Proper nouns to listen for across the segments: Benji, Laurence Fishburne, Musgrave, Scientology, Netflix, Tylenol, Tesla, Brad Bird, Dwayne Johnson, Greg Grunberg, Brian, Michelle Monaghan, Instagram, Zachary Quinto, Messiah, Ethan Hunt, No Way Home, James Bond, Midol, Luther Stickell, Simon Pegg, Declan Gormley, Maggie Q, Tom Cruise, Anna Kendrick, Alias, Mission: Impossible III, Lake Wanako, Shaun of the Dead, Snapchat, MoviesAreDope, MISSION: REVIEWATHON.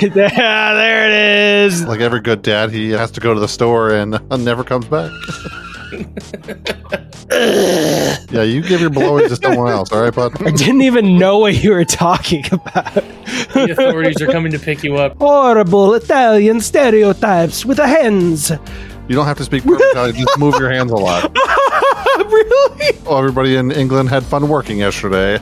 Yeah, there it is. Like every good dad, he has to go to the store and never comes back. Yeah, you give your blowings to someone else, all right, bud? I didn't even know what you were talking about. The authorities are coming to pick you up. Horrible Italian stereotypes with the hands. You don't have to speak perfect Italian, just move your hands a lot. Really? Oh, everybody in England had fun working yesterday.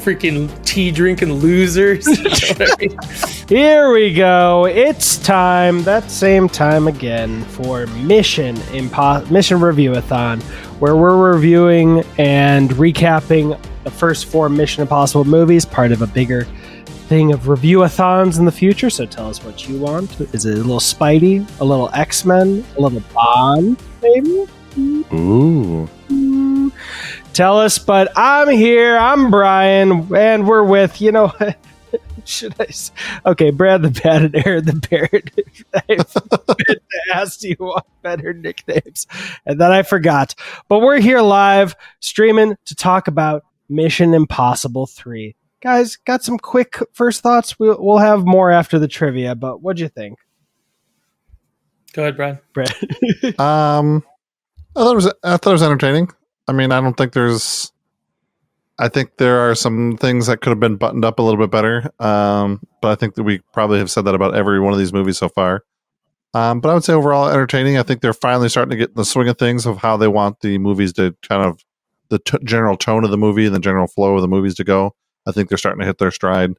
Freaking tea drinking losers. You know what I mean? Here we go. It's time, that same time again, for Mission Review-a-thon, where we're reviewing and recapping the first four Mission Impossible movies, part of a bigger thing of review-a-thons in the future. So tell us what you want. Is it a little Spidey, a little X-Men, a little Bond, maybe? Ooh. Tell us, but I'm here. I'm Brian, and we're with, you know what? Okay, Brad the Bat and Aaron the Parrot. I asked you what better nicknames, and then I forgot. But we're here live streaming to talk about Mission Impossible 3. Guys, got some quick first thoughts. We'll have more after the trivia, but what'd you think? Go ahead, Brad. I thought it was entertaining. I mean, I think there are some things that could have been buttoned up a little bit better. But I think that we probably have said that about every one of these movies so far. But I would say overall entertaining. I think they're finally starting to get in the swing of things of how they want the movies to kind of the general tone of the movie and the general flow of the movies to go. I think they're starting to hit their stride.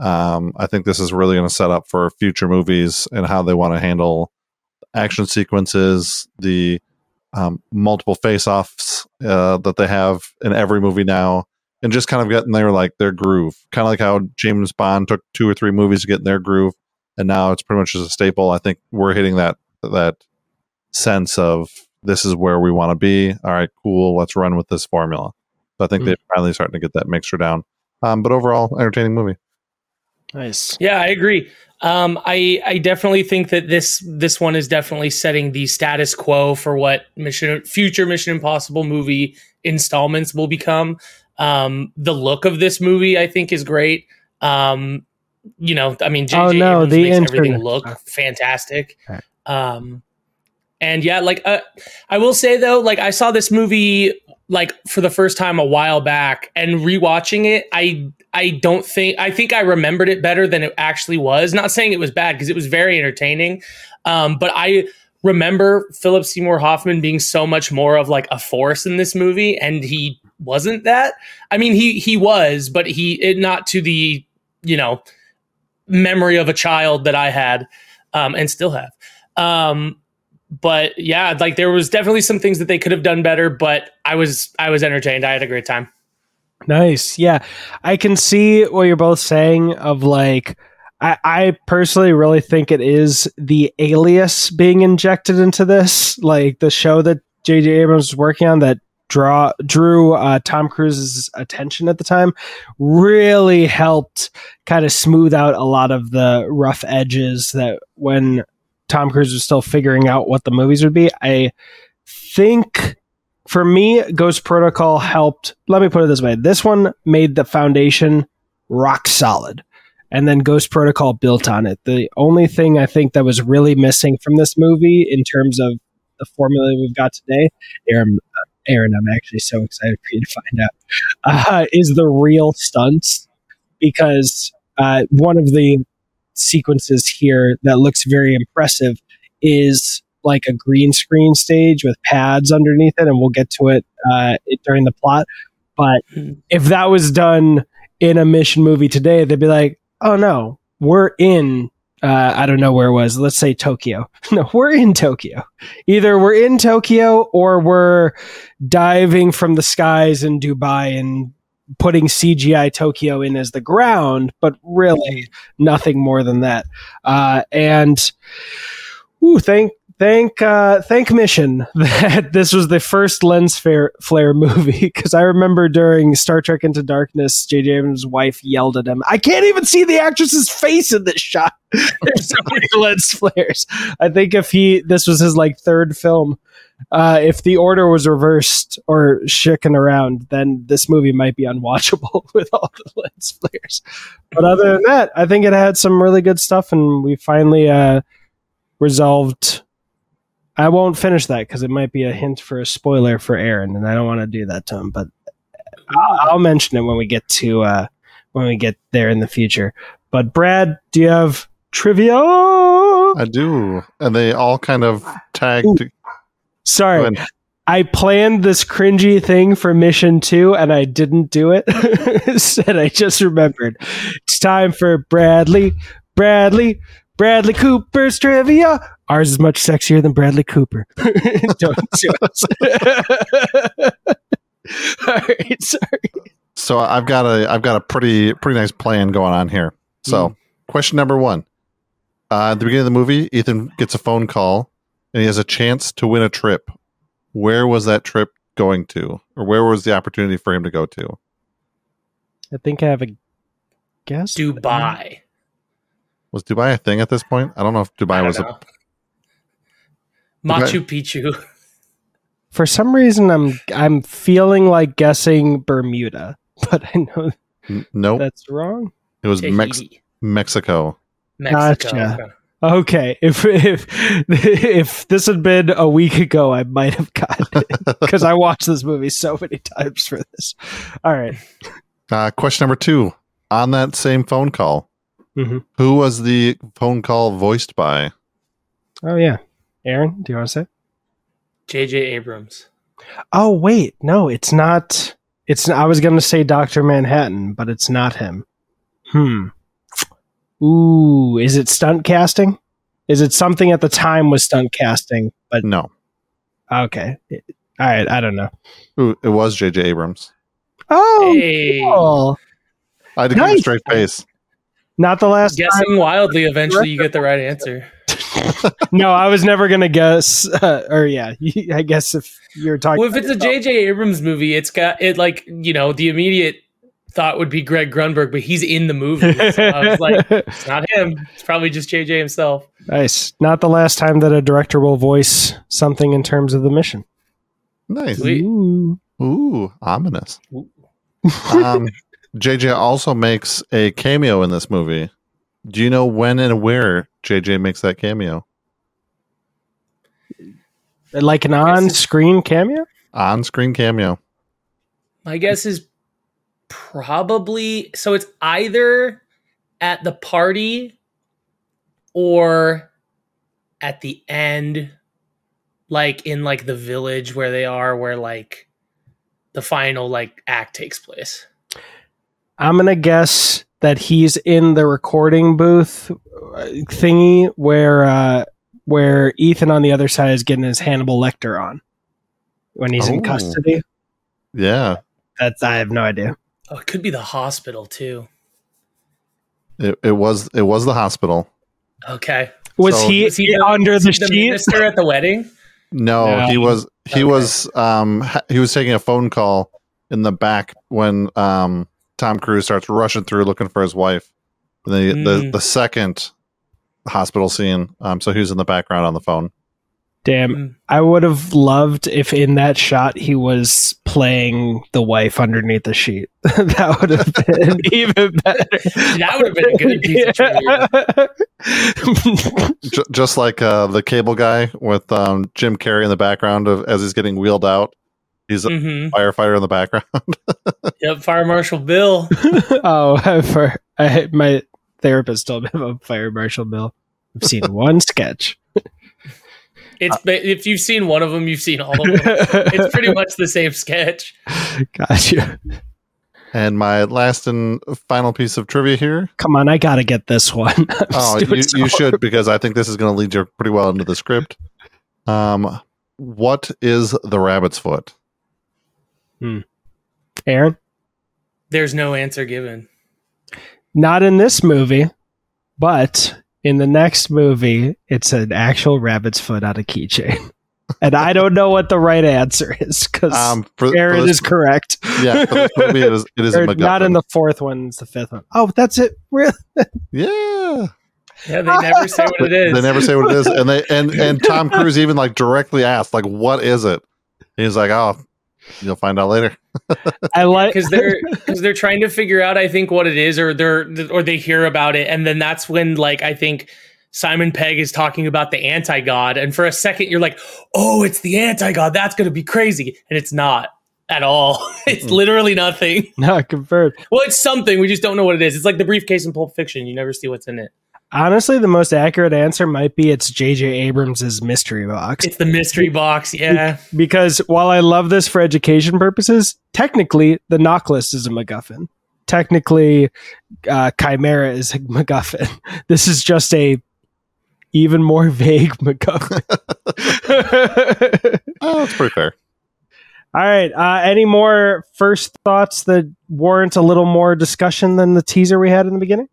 I think this is really going to set up for future movies and how they want to handle action sequences, the multiple face-offs that they have in every movie now, and just kind of getting there like their groove, kind of like how James Bond took 2 or 3 movies to get in their groove, and now it's pretty much just a staple. I think we're hitting that sense of this is where we want to be. All right, cool, let's run with this formula. So I think they're finally starting to get that mixture down. But overall, entertaining movie. Nice. Yeah, I agree. I definitely think that this one is definitely setting the status quo for what future Mission Impossible movie installments will become. The look of this movie, I think, is great. J.J. Abrams makes everything look fantastic. Right. And yeah, I will say though, I saw this movie for the first time a while back, and rewatching it, I think I remembered it better than it actually was. Not saying it was bad, because it was very entertaining. But I remember Philip Seymour Hoffman being so much more of a force in this movie, and he wasn't that. I mean, he was, but not to the, memory of a child that I had, and still have. But yeah, there was definitely some things that they could have done better, but I was entertained. I had a great time. Nice. Yeah. I can see what you're both saying of I personally really think it is the Alias being injected into this, the show that J.J. Abrams was working on that drew Tom Cruise's attention at the time, really helped kind of smooth out a lot of the rough edges that when Tom Cruise was still figuring out what the movies would be. I think for me, Ghost Protocol helped. Let me put it this way. This one made the foundation rock solid, and then Ghost Protocol built on it. The only thing I think that was really missing from this movie in terms of the formula we've got today, Aaron, I'm actually so excited for you to find out, is the real stunts, because one of the sequences here that looks very impressive is a green screen stage with pads underneath it, and we'll get to it during the plot. But if that was done in a Mission movie today, they'd be like, oh no, we're in I don't know where it was, let's say Tokyo. No, we're in Tokyo. Either we're in Tokyo or we're diving from the skies in Dubai and putting CGI Tokyo in as the ground, but really nothing more than that. Thank Mission that this was the first lens flare movie, because I remember during Star Trek Into Darkness, J.J. Abrams' wife yelled at him, I can't even see the actress's face in this shot. There's so many lens flares. I think this was his third film, If the order was reversed or shaken around, then this movie might be unwatchable with all the lens flares. But other than that, I think it had some really good stuff, and we finally resolved. I won't finish that because it might be a hint for a spoiler for Aaron, and I don't want to do that to him. But I'll mention it when we get to when we get there in the future. But Brad, do you have trivia? I do, and they all kind of tagged. Ooh. Sorry, I planned this cringy thing for Mission 2 and I didn't do it. And I just remembered. It's time for Bradley Cooper's trivia. Ours is much sexier than Bradley Cooper. Don't sue us. All right, sorry. So I've got a pretty nice plan going on here. So question number one. At the beginning of the movie, Ethan gets a phone call. And he has a chance to win a trip. Where was that trip going to? Or where was the opportunity for him to go to? I think I have a guess. Dubai. Was Dubai a thing at this point? I don't know if Dubai was a... Machu Picchu. For some reason, I'm feeling like guessing Bermuda. But I know nope. That's wrong. It was Mexico. Mexico. Gotcha. Okay, if this had been a week ago, I might have gotten it because I watched this movie so many times for this. All right. Question number two. On that same phone call, who was the phone call voiced by? Oh, yeah. Aaron, do you want to say? J.J. Abrams. Oh, wait. No, it's not. I was going to say Dr. Manhattan, but it's not him. Ooh, is it stunt casting? Is it something at the time was stunt casting? But no. Okay. All right. I don't know. Ooh, it was J.J. Abrams. Oh, hey. Cool. I had to keep a straight face. Not the last guessing time. Guessing wildly, eventually you get the right answer. No, I was never going to guess. I guess if you're talking. Well, if it's a J.J. Abrams movie, it's got it like, you know, the immediate thought would be Greg Grunberg, but he's in the movie. So I was like, it's not him. It's probably just JJ himself. Nice. Not the last time that a director will voice something in terms of the mission. Nice. Sweet. Ooh, ominous. Ooh. JJ also makes a cameo in this movie. Do you know when and where JJ makes that cameo? Like an on-screen cameo? On-screen cameo. My guess is probably so it's either at the party or at the end, like in like the village where they are, where like the final like act takes place. I'm gonna guess that he's in the recording booth thingy where Ethan on the other side is getting his Hannibal Lecter on when he's in custody. Yeah, I have no idea. Oh, it could be the hospital too. It was the hospital. Okay. Was he under the sheet? Minister at the wedding? No. He was taking a phone call in the back when Tom Cruise starts rushing through looking for his wife. And then the second hospital scene. So he was in the background on the phone. Damn, I would have loved if in that shot he was playing the wife underneath the sheet. That would have been even better. That would have been a good piece of trivia. Just like The Cable Guy with Jim Carrey in the background of as he's getting wheeled out. He's a firefighter in the background. Yep, Fire Marshal Bill. My therapist told me about Fire Marshal Bill. I've seen one sketch. It's if you've seen one of them, you've seen all of them. It's pretty much the same sketch. Gotcha. And my last and final piece of trivia here. Come on, I gotta get this one. You should, because I think this is going to lead you pretty well into the script. What is the rabbit's foot? Aaron? There's no answer given. Not in this movie, but in the next movie, it's an actual rabbit's foot on a keychain. And I don't know what the right answer is because Aaron is correct. Yeah, for this movie, it is a MacGuffin. Not in the fourth one, it's the fifth one. Oh, that's it. Really? Yeah. Yeah, they never say what it is. They never say what it is, and Tom Cruise even like directly asked, like, "What is it?" And he's like, "Oh, you'll find out later." I like because they're trying to figure out, I think, what it is, or they hear about it, and then that's when, like, I think Simon Pegg is talking about the anti-God, and for a second you're like, "Oh, it's the anti-God. That's going to be crazy," and it's not. At all. It's literally nothing. No, confirmed. Well, it's something. We just don't know what it is. It's like the briefcase in Pulp Fiction. You never see what's in it. Honestly, the most accurate answer might be it's J.J. Abrams' mystery box. It's the mystery box, yeah. Because while I love this for education purposes, technically, the knock list is a MacGuffin. Technically, Chimera is a MacGuffin. This is just a even more vague MacGuffin. Oh, that's pretty fair. All right. Any more first thoughts that warrant a little more discussion than the teaser we had in the beginning?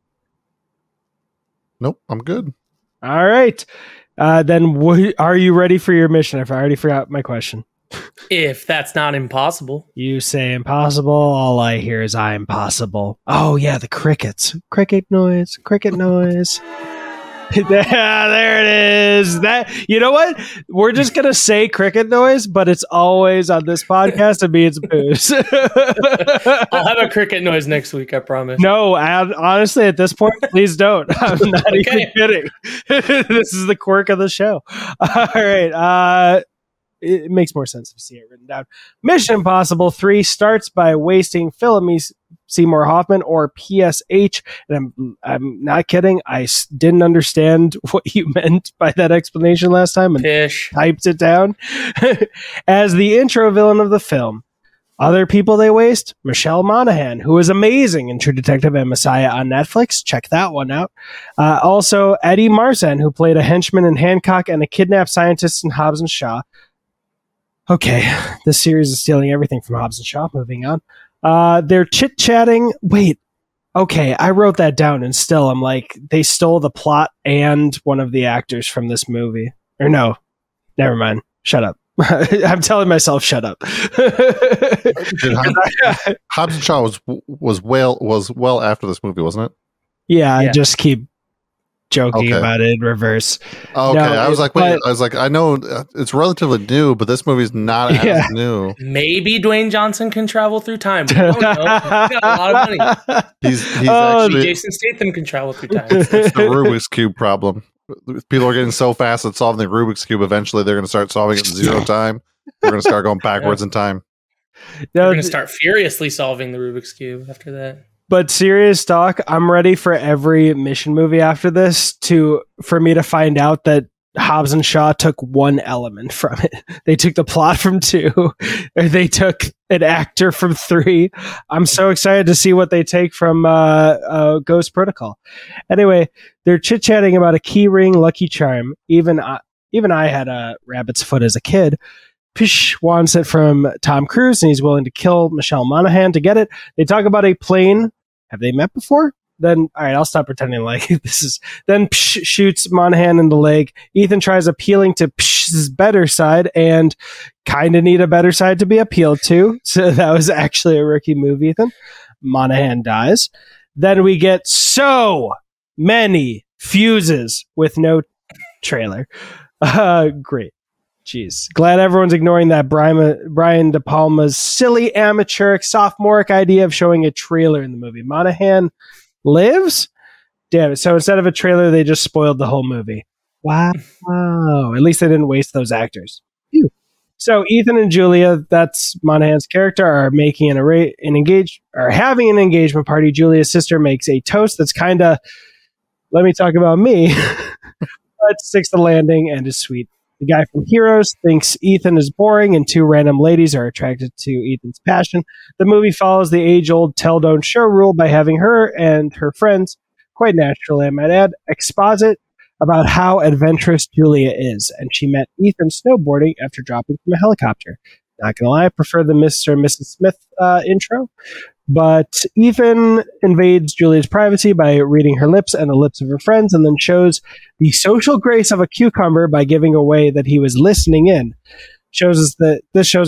Nope, I'm good. All right. Are you ready for your mission? If I already forgot my question. If that's not impossible. You say impossible. All I hear is I impossible. Oh, yeah. The crickets. Cricket noise. Cricket noise. Yeah, there it is. That, you know what? We're just gonna say cricket noise, but it's always on this podcast and me, it's booze. I'll have a cricket noise next week, I promise. No, honestly, at this point, please don't. I'm not even kidding. This is the quirk of the show. All right. It makes more sense if you see it written down. Mission Impossible 3 starts by wasting Philip Seymour Hoffman, or PSH. And I'm not kidding. I didn't understand what you meant by that explanation last time and typed it down. As the intro villain of the film. Other people they waste? Michelle Monaghan, who is amazing in True Detective and Messiah on Netflix. Check that one out. Also, Eddie Marsan, who played a henchman in Hancock and a kidnapped scientist in Hobbs and Shaw. Okay, this series is stealing everything from Hobbs and Shaw. Moving on. They're chit-chatting. Wait, okay, I wrote that down, and still I'm like, they stole the plot and one of the actors from this movie. Or no, never mind. Shut up. I'm telling myself, shut up. Hobbs and Shaw was well after this movie, wasn't it? Yeah. I just keep joking about it in reverse. Okay, no, I was like, I know it's relatively new, but this movie's not as new. Maybe Dwayne Johnson can travel through time. We don't know. He's got a lot of money. He's actually Jason Statham can travel through time. It's the Rubik's Cube problem. People are getting so fast at solving the Rubik's Cube. Eventually, they're going to start solving it in zero time. We're going to start going backwards in time. We're going to start furiously solving the Rubik's Cube after that. But serious talk, I'm ready for every Mission movie after this for me to find out that Hobbs and Shaw took one element from it. They took the plot from 2, or they took an actor from 3. I'm so excited to see what they take from Ghost Protocol. Anyway, they're chit-chatting about a key ring lucky charm. Even I had a rabbit's foot as a kid. Pish wants it from Tom Cruise, and he's willing to kill Michelle Monaghan to get it. They talk about a plane. Have they met before? Then, all right, I'll stop pretending like this is... Then Pish shoots Monaghan in the leg. Ethan tries appealing to Pish's better side and kind of need a better side to be appealed to. So that was actually a rookie move, Ethan. Monaghan dies. Then we get so many fuses with no trailer. Great. Jeez. Glad everyone's ignoring that Brian De Palma's silly, amateuric, sophomoric idea of showing a trailer in the movie. Monaghan lives? Damn it. So instead of a trailer, they just spoiled the whole movie. Wow. At least they didn't waste those actors. Phew. So Ethan and Julia, that's Monaghan's character, are making having an engagement party. Julia's sister makes a toast that's kind of, let me talk about me, but sticks the landing and is sweet. The guy from Heroes thinks Ethan is boring, and two random ladies are attracted to Ethan's passion. The movie follows the age-old tell-don't-show rule by having her and her friends, quite naturally, I might add, exposit about how adventurous Julia is, and she met Ethan snowboarding after dropping from a helicopter. Not going to lie, I prefer the Mr. and Mrs. Smith intro, but Ethan invades Julia's privacy by reading her lips and the lips of her friends, and then shows the social grace of a cucumber by giving away that he was listening in. This shows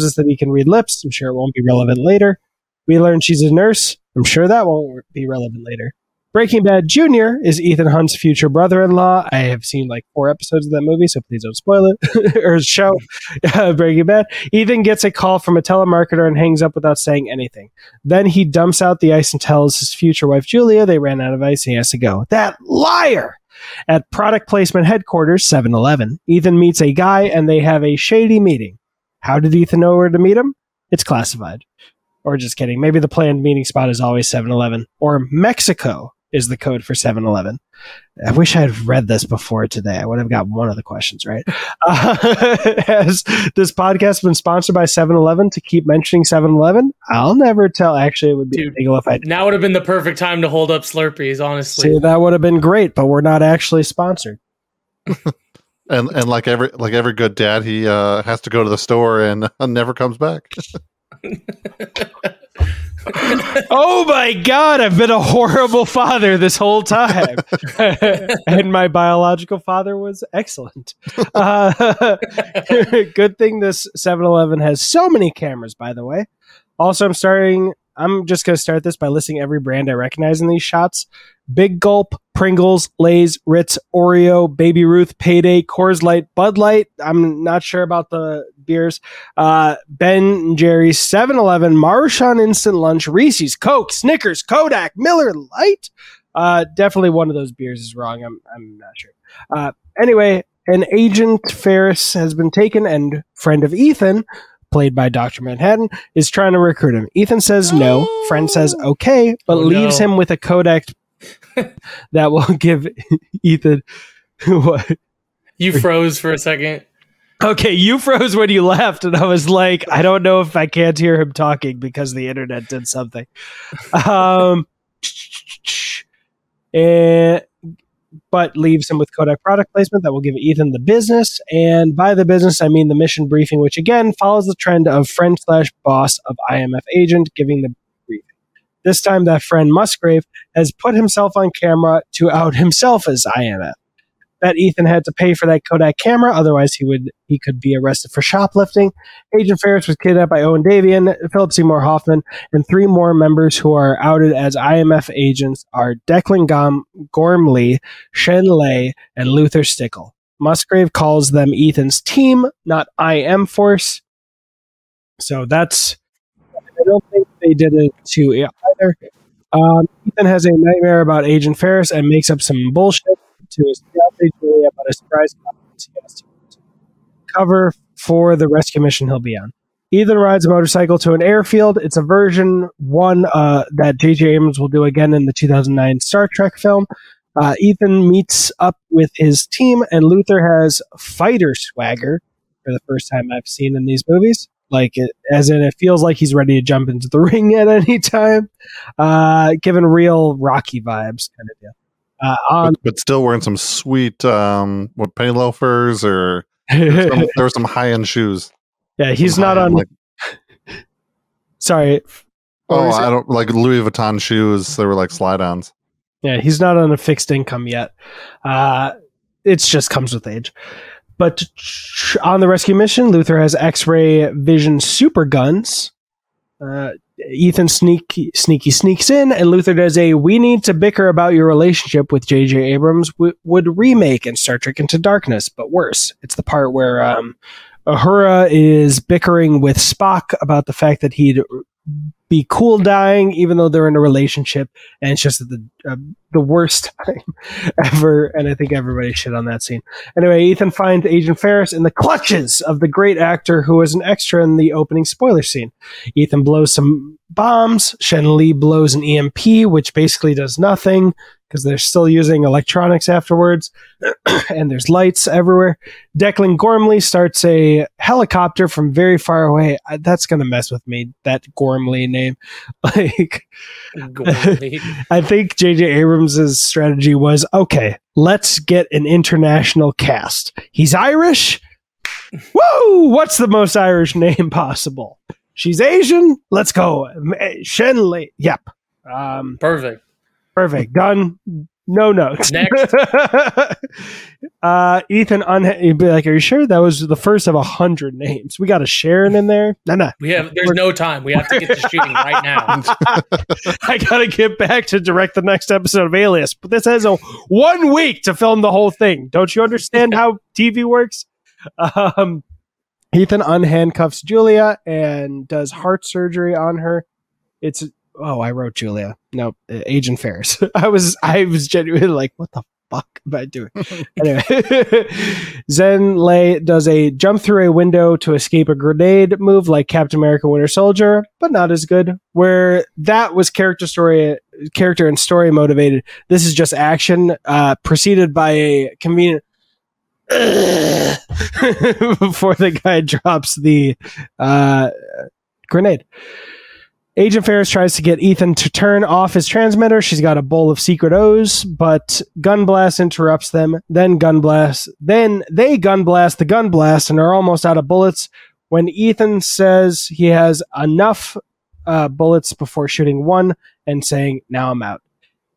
us that he can read lips. I'm sure it won't be relevant later. We learn she's a nurse. I'm sure that won't be relevant later. Breaking Bad Jr. is Ethan Hunt's future brother-in-law. I have seen like 4 episodes of that movie, so please don't spoil it. Or show Breaking Bad. Ethan gets a call from a telemarketer and hangs up without saying anything. Then he dumps out the ice and tells his future wife, Julia, they ran out of ice and he has to go. That liar! At product placement headquarters, 7-Eleven, Ethan meets a guy and they have a shady meeting. How did Ethan know where to meet him? It's classified. Or just kidding. Maybe the planned meeting spot is always 7-Eleven. Or Mexico is the code for 7-Eleven. I wish I had read this before today. I would have got one of the questions right. Has this podcast been sponsored by 7-Eleven to keep mentioning 7-Eleven? I'll never tell. Actually, it would be illegal if I did. Now would have been the perfect time to hold up Slurpees, honestly. See, that would have been great, but we're not actually sponsored. And like every good dad, he has to go to the store and never comes back. Oh my God, I've been a horrible father this whole time. And my biological father was excellent. Good thing this 7-Eleven has so many cameras, by the way. Also, I'm just going to start this by listing every brand I recognize in these shots. Big Gulp, Pringles, Lay's, Ritz, Oreo, Baby Ruth, Payday, Coors Light, Bud Light. I'm not sure about the beers. Ben & Jerry's, 7-Eleven, Maruchan Instant Lunch, Reese's, Coke, Snickers, Kodak, Miller Lite. Definitely one of those beers is wrong. I'm not sure. Anyway, an agent, Ferris, has been taken and friend of Ethan, played by Dr. Manhattan, is trying to recruit him. Ethan says no. Friend says okay, but leaves him with a Kodak that will give Ethan... What? You froze for a second. Okay, you froze when you left, and I was like, I don't know if I can't hear him talking because the internet did something. But leaves him with Kodak product placement that will give Ethan the business. And by the business, I mean the mission briefing, which again follows the trend of friend/boss of IMF agent giving the briefing. This time, that friend Musgrave has put himself on camera to out himself as IMF. That Ethan had to pay for that Kodak camera, otherwise he could be arrested for shoplifting. Agent Ferris was kidnapped by Owen Davian, Philip Seymour Hoffman, and 3 more members who are outed as IMF agents are Declan Gormley, Zhen Lei, and Luther Stickell. Musgrave calls them Ethan's team, not IM Force. So that's... I don't think they did it to either. Ethan has a nightmare about Agent Ferris and makes up some bullshit to his fiancée Julia about a surprise conference he has to cover for the rescue mission he'll be on. Ethan rides a motorcycle to an airfield. It's a version 1 that J.J. Abrams will do again in the 2009 Star Trek film. Ethan meets up with his team, and Luther has fighter swagger for the first time I've seen in these movies. It feels like he's ready to jump into the ring at any time. Given real Rocky vibes kind of deal. But still wearing some sweet penny loafers or there were some high-end shoes. Yeah, he's not on... Sorry. Oh, I don't... Like Louis Vuitton shoes. They were like slide-ons. Yeah, he's not on a fixed income yet. It just comes with age. But on the rescue mission, Luther has X-ray vision super guns. Ethan sneaks in, and Luther does a "We need to bicker about your relationship with J.J. Abrams" would remake in Star Trek Into Darkness, but worse. It's the part where Uhura is bickering with Spock about the fact that he'd be cool dying, even though they're in a relationship, and it's just the worst time ever. And I think everybody shit on that scene. Anyway, Ethan finds Agent Ferris in the clutches of the great actor who was an extra in the opening spoiler scene. Ethan blows some bombs. Zhen Lei blows an EMP, which basically does nothing because they're still using electronics afterwards, and there's lights everywhere. Declan Gormley starts a helicopter from very far away. That's going to mess with me, that Gormley name. Gormley. I think J.J. Abrams' strategy was, okay, let's get an international cast. He's Irish? Woo! What's the most Irish name possible? She's Asian? Let's go. Shenley. Yep. Perfect. Done. No notes. Next. Ethan, he'd be like, are you sure that was the first of 100 names? We got a Sharon in there. No. There's no time. We have to get to shooting right now. I got to get back to direct the next episode of Alias, but this has 1 week to film the whole thing. Don't you understand how TV works? Ethan unhandcuffs Julia and does heart surgery on her. I wrote Julia. No, Agent Ferris. I was genuinely like, what the fuck am I doing? Anyway, Zhen Lei does a jump through a window to escape a grenade move like Captain America Winter Soldier, but not as good. Where that was character and story motivated. This is just action, preceded by a convenient before the guy drops the grenade. Agent Ferris tries to get Ethan to turn off his transmitter. She's got a bowl of secret O's, but Gunblast interrupts them. Then they Gunblast the Gunblast and are almost out of bullets when Ethan says he has enough bullets before shooting one and saying, now I'm out.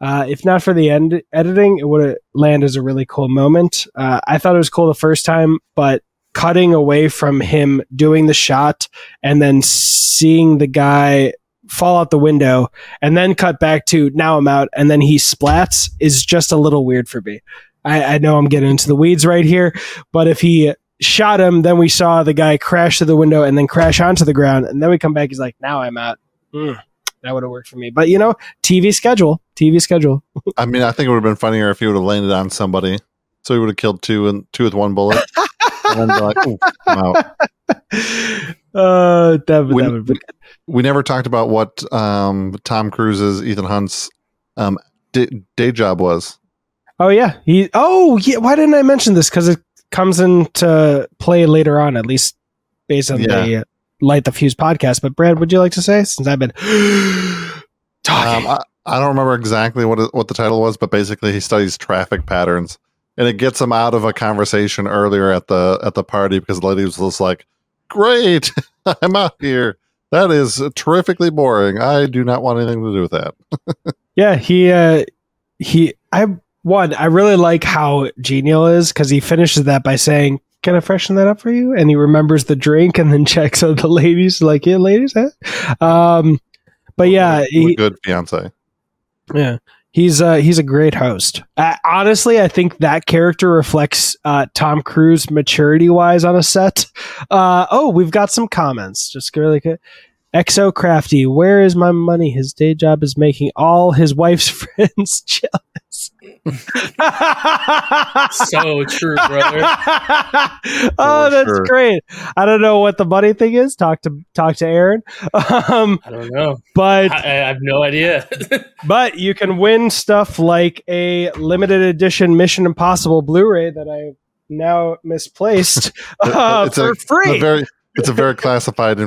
If not for the end editing, it would land as a really cool moment. I thought it was cool the first time, but cutting away from him doing the shot and then seeing the guy fall out the window and then cut back to now I'm out and then he splats is just a little weird for me. I know I'm getting into the weeds right here, but if he shot him, then we saw the guy crash to the window and then crash onto the ground and then we come back, he's like, now I'm out. That would have worked for me, but TV schedule. I mean, I think it would have been funnier if he would have landed on somebody, so he would have killed two with one bullet and then be like, oh, I'm out. That would be good. We never talked about what Tom Cruise's Ethan Hunt's day job was. Oh yeah, why didn't I mention this? Because it comes into play later on, at least based on the Light the Fuse podcast. But Brad, would you like to say, since I've been talking? I don't remember exactly what the title was, but basically he studies traffic patterns, and it gets him out of a conversation earlier at the party because the lady was just like, great, I'm out here. That is terrifically boring. I do not want anything to do with that. Yeah, I really like how genial it is because he finishes that by saying, can I freshen that up for you? And he remembers the drink and then checks out the ladies, like, yeah, ladies, huh? But yeah. Good fiance. Yeah. He's a great host. Honestly, I think that character reflects Tom Cruise maturity-wise on a set. We've got some comments. Just really good. XO Crafty, where is my money? His day job is making all his wife's friends jealous. So true, brother. That's sure. Great. I don't know what the money thing is. Talk to Aaron. I don't know, but I have no idea. But you can win stuff like a limited edition Mission Impossible Blu-ray that I now misplaced for free. It's a very classified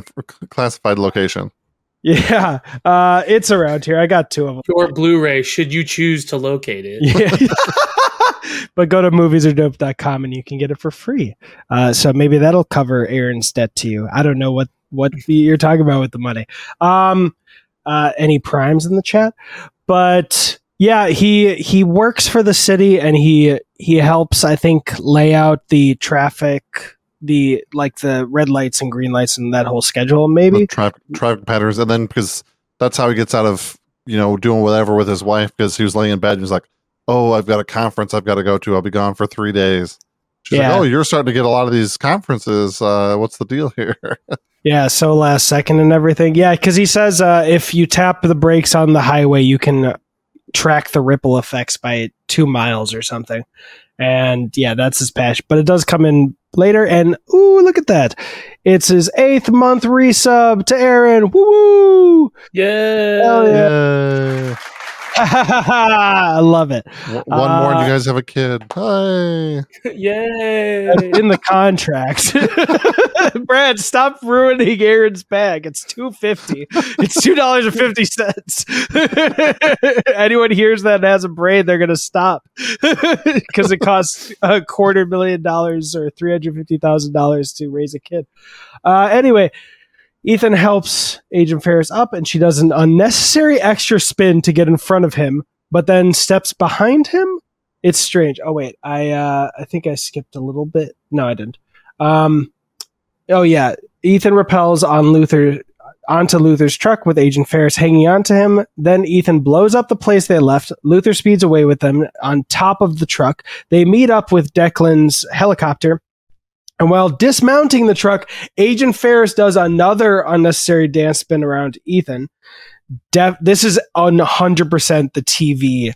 location. Yeah, it's around here. I got two of them. Your Blu-ray, should you choose to locate it. Yeah. But go to MoviesAreDope.com and you can get it for free. So maybe that'll cover Aaron's debt to you. I don't know what you're talking about with the money. Any primes in the chat? But yeah, he works for the city and he helps, I think, lay out the traffic, the like the red lights and green lights and that whole schedule, maybe traffic patterns. And then because that's how he gets out of, doing whatever with his wife, because he was laying in bed and he's like, oh, I've got a conference I've got to go to. I'll be gone for 3 days. She's like, oh, you're starting to get a lot of these conferences. What's the deal here? Yeah. So last second and everything. Yeah. Cause he says, if you tap the brakes on the highway, you can track the ripple effects by 2 miles or something. And yeah, that's his passion, but it does come in later. And ooh, look at that. It's his 8th month resub to Aaron. Woo! Yeah. I love it. One more and you guys have a kid. Hi. Yay. In the contract. Brad, stop ruining Aaron's bag. It's $2.50. It's $2.50. Anyone hears that and has a brain, they're going to stop because it costs $250,000 or $350,000 to raise a kid. Anyway, Ethan helps Agent Ferris up and she does an unnecessary extra spin to get in front of him. but then steps behind him. It's strange. Oh wait, I think I skipped a little bit. No, I didn't. Oh yeah, Ethan rappels onto Luther's truck with Agent Ferris hanging on to him. Then Ethan blows up the place they left. Luther speeds away with them on top of the truck. They meet up with Declan's helicopter. And while dismounting the truck, Agent Ferris does another unnecessary dance spin around Ethan. This is 100% the TV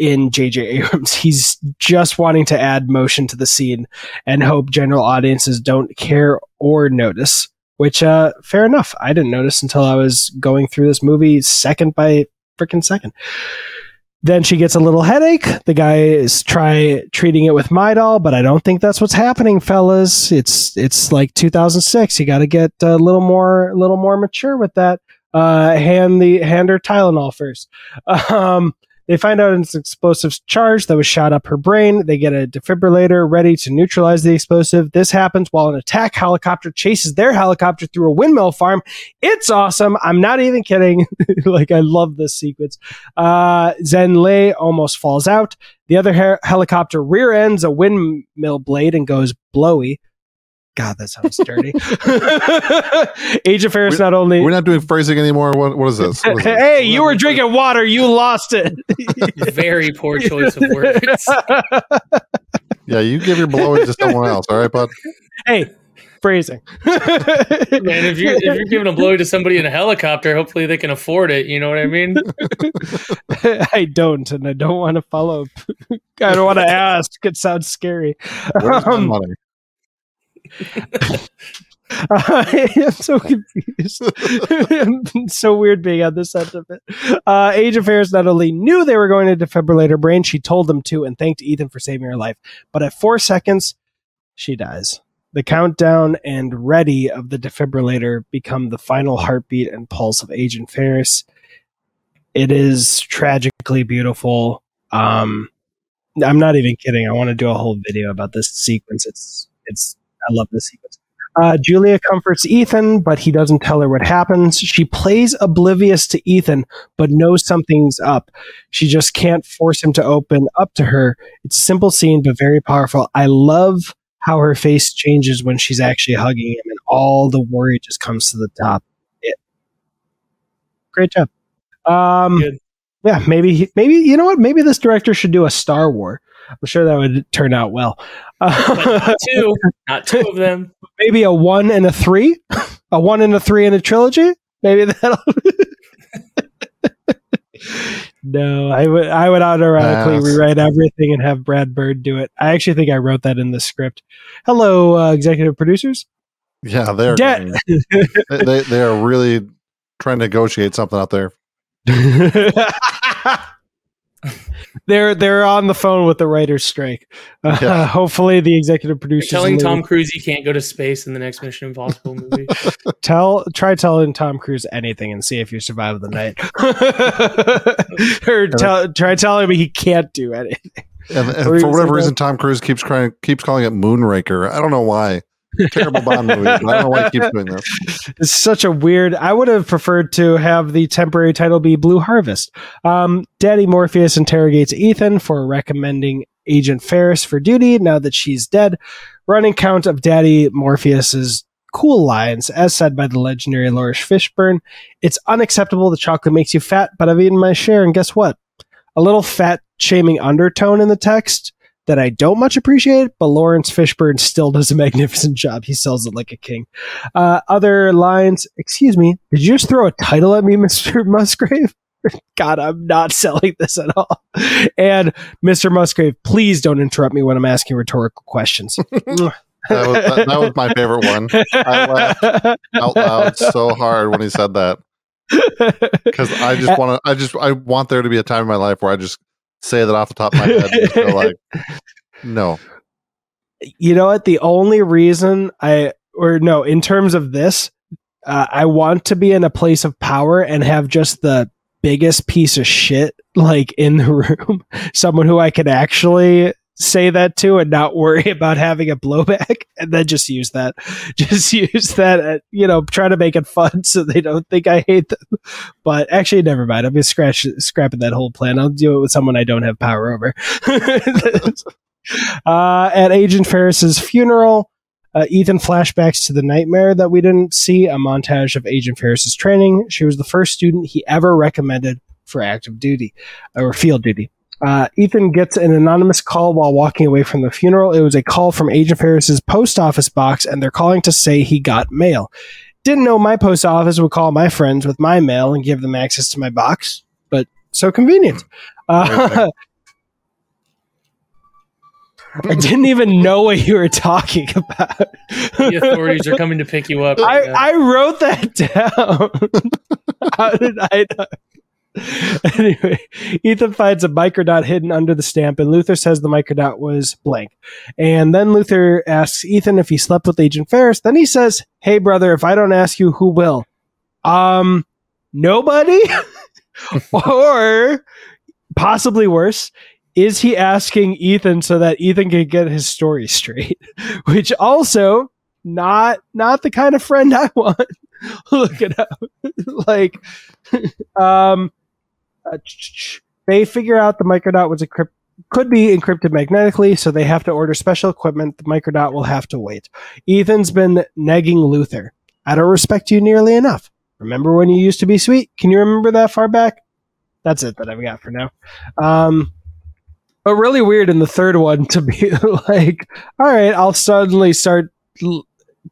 in J.J. Abrams. He's just wanting to add motion to the scene and hope general audiences don't care or notice. Which, fair enough. I didn't notice until I was going through this movie second by freaking second. Then she gets a little headache. The guy is treating it with Midol, but I don't think that's what's happening, fellas. It's like 2006. You got to get a little more mature with that. Hand her Tylenol first. They find out it's an explosive charge that was shot up her brain. They get a defibrillator ready to neutralize the explosive. This happens while an attack helicopter chases their helicopter through a windmill farm. It's awesome. I'm not even kidding. Like, I love this sequence. Zhen Lei almost falls out. The other helicopter rear ends a windmill blade and goes blowy. God, that sounds dirty. Agent Ferris, not only... We're not doing phrasing anymore. What is this? Hey, you were drinking water. You lost it. Very poor choice of words. Yeah, you give your blowing to someone else. All right, bud? Hey, phrasing. Man, if you're giving a blow to somebody in a helicopter, hopefully they can afford it. You know what I mean? I don't, and I don't want to follow up. I don't want to ask. It sounds scary. Where's my money? I'm so confused. So weird being on this end of it. Agent Ferris not only knew they were going to defibrillate her brain, she told them to and thanked Ethan for saving her life. But at 4 seconds, she dies. The countdown and ready of the defibrillator become the final heartbeat and pulse of Agent Ferris. It is tragically beautiful. I'm not even kidding. I want to do a whole video about this sequence. I love this sequence. Julia comforts Ethan, but he doesn't tell her what happens. She plays oblivious to Ethan, but knows something's up. She just can't force him to open up to her. It's a simple scene, but very powerful. I love how her face changes when she's actually hugging him, and all the worry just comes to the top. Great job. Yeah, maybe you know what? Maybe this director should do a Star Wars. I'm sure that would turn out well. Not two of them. Maybe a 1 and a 3, a 1 and a 3 in a trilogy. Maybe that'll. No, I would automatically rewrite everything and have Brad Bird do it. I actually think I wrote that in the script. Hello, executive producers. Yeah, they're they are really trying to negotiate something out there. They're on the phone with the writer's strike. Hopefully the executive producers telling Tom Cruise he can't go to space in the next Mission Impossible movie. Try telling Tom Cruise anything and see if you survive the night. Try telling me he can't do anything. And for whatever reason, Tom Cruise keeps calling it Moonraker. I don't know why. Terrible Bond movie. I don't know why he keeps doing this. It's such a weird. I would have preferred to have the temporary title be Blue Harvest. Daddy Morpheus interrogates Ethan for recommending Agent Ferris for duty now that she's dead. Running count of Daddy Morpheus's cool lines, as said by the legendary Laurence Fishburne. It's unacceptable. The chocolate makes you fat, but I've eaten my share, and guess what? A little fat shaming undertone in the text that I don't much appreciate, but Laurence Fishburne still does a magnificent job. He sells it like a king. Other lines, excuse me, did you just throw a title at me, Mr. Musgrave? God, I'm not selling this at all. And Mr. Musgrave, please don't interrupt me when I'm asking rhetorical questions. that was my favorite one. I laughed out loud so hard when he said that. Because I want there to be a time in my life where I just say that off the top of my head. They're like, no. You know what? The only reason in terms of this, I want to be in a place of power and have just the biggest piece of shit like in the room, someone who I could actually say that to and not worry about having a blowback, and then just use that, at, you know, try to make it fun so they don't think I hate them. But actually, never mind. I'm just scrapping that whole plan. I'll do it with someone I don't have power over. At Agent Ferris's funeral, Ethan flashbacks to the nightmare that we didn't see, a montage of Agent Ferris's training. She was the first student he ever recommended for active duty or field duty. Ethan gets an anonymous call while walking away from the funeral. It was a call from Agent Ferris's post office box, and they're calling to say he got mail. Didn't know my post office would call my friends with my mail and give them access to my box, but so convenient. Right. I didn't even know what you were talking about. The authorities are coming to pick you up. Right, I wrote that down. How did I know? Anyway, Ethan finds a microdot hidden under the stamp, and Luther says the microdot was blank. And then Luther asks Ethan if he slept with Agent Ferris. Then he says, "Hey, brother, if I don't ask you, who will? Nobody?" Or possibly worse, is he asking Ethan so that Ethan can get his story straight? Which also not the kind of friend I want. Look it up. Like, they figure out the microdot was could be encrypted magnetically, so they have to order special equipment. The microdot will have to wait. Ethan's been nagging Luther. I don't respect you nearly enough. Remember when you used to be sweet? Can you remember that far back? That's it that I've got for now. But really weird in the third one to be like, all right, I'll suddenly start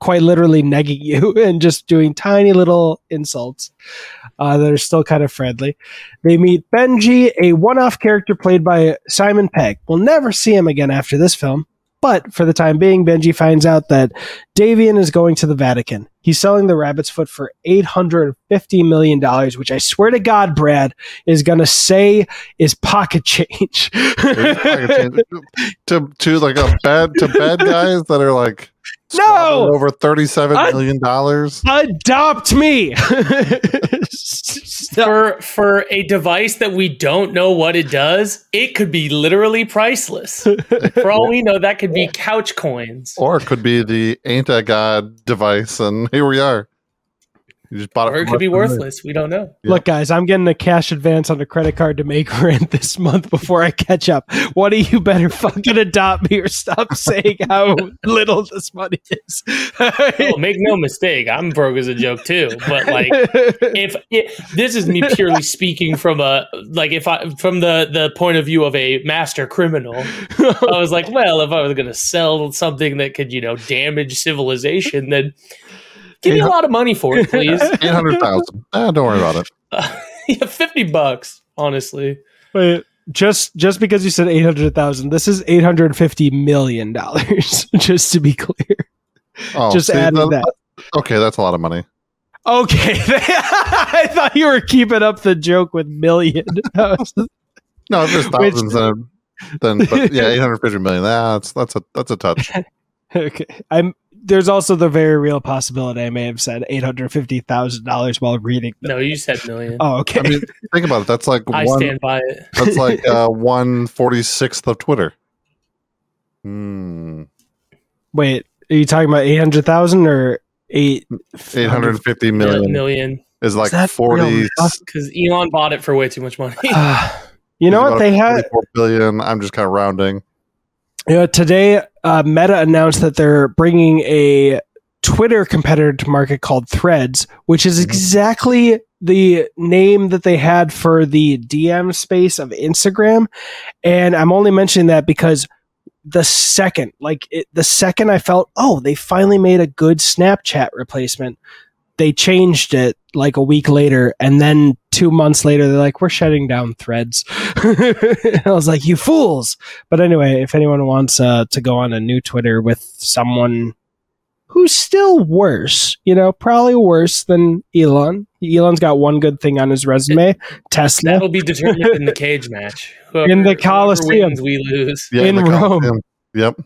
quite literally negging you and just doing tiny little insults that are still kind of friendly. They meet Benji, a one-off character played by Simon Pegg. We'll never see him again after this film, but for the time being, Benji finds out that Davian is going to the Vatican. He's selling the rabbit's foot for $850 million, which I swear to God, Brad is going to say is pocket change. to like a bad guys that are like, no, over $37 million. Adopt me. for a device that we don't know what it does. It could be literally priceless. For all we know, that could be couch coins, or it could be the anti-God device. And here we are. You just bought it. Or it could be worthless. We don't know. Yeah. Look, guys, I'm getting a cash advance on a credit card to make rent this month before I catch up. One of you better fucking adopt me or stop saying how little this money is. Oh, make no mistake. I'm broke as a joke, too. But, like, this is me purely speaking from a, like, from the point of view of a master criminal, I was like, well, if I was going to sell something that could, you know, damage civilization, then give me a lot of money for it, please. 800,000. Don't worry about it. $50, honestly. Wait, just because you said 800,000, this is $850 million. Just to be clear. Oh, just adding that. Okay, that's a lot of money. Okay, I thought you were keeping up the joke with million. No, if there's thousands, but yeah, 850 million. That's a touch. Okay, there's also the very real possibility I may have said $850,000 while reading them. No, you said million. Oh, okay. I mean, think about it. That's like I stand by it. That's like 1/46 of Twitter. Wait, are you talking about 800,000 or 850 million? Million is like 40. Because Elon bought it for way too much money. You know what they had? 4 billion. I'm just kind of rounding. You know, today Meta announced that they're bringing a Twitter competitor to market called Threads, which is exactly the name that they had for the DM space of Instagram. And I'm only mentioning that because the second I felt, oh, they finally made a good Snapchat replacement, they changed it like a week later, and then 2 months later they're like, we're shutting down Threads. I was like, you fools. But anyway, if anyone wants to go on a new Twitter with someone who's still worse, you know, probably worse than Elon's got one good thing on his resume. Tesla. That'll be determined in the cage match. Whoever, in the Coliseum wins, we lose. Yeah, in Rome. Coliseum. Yep.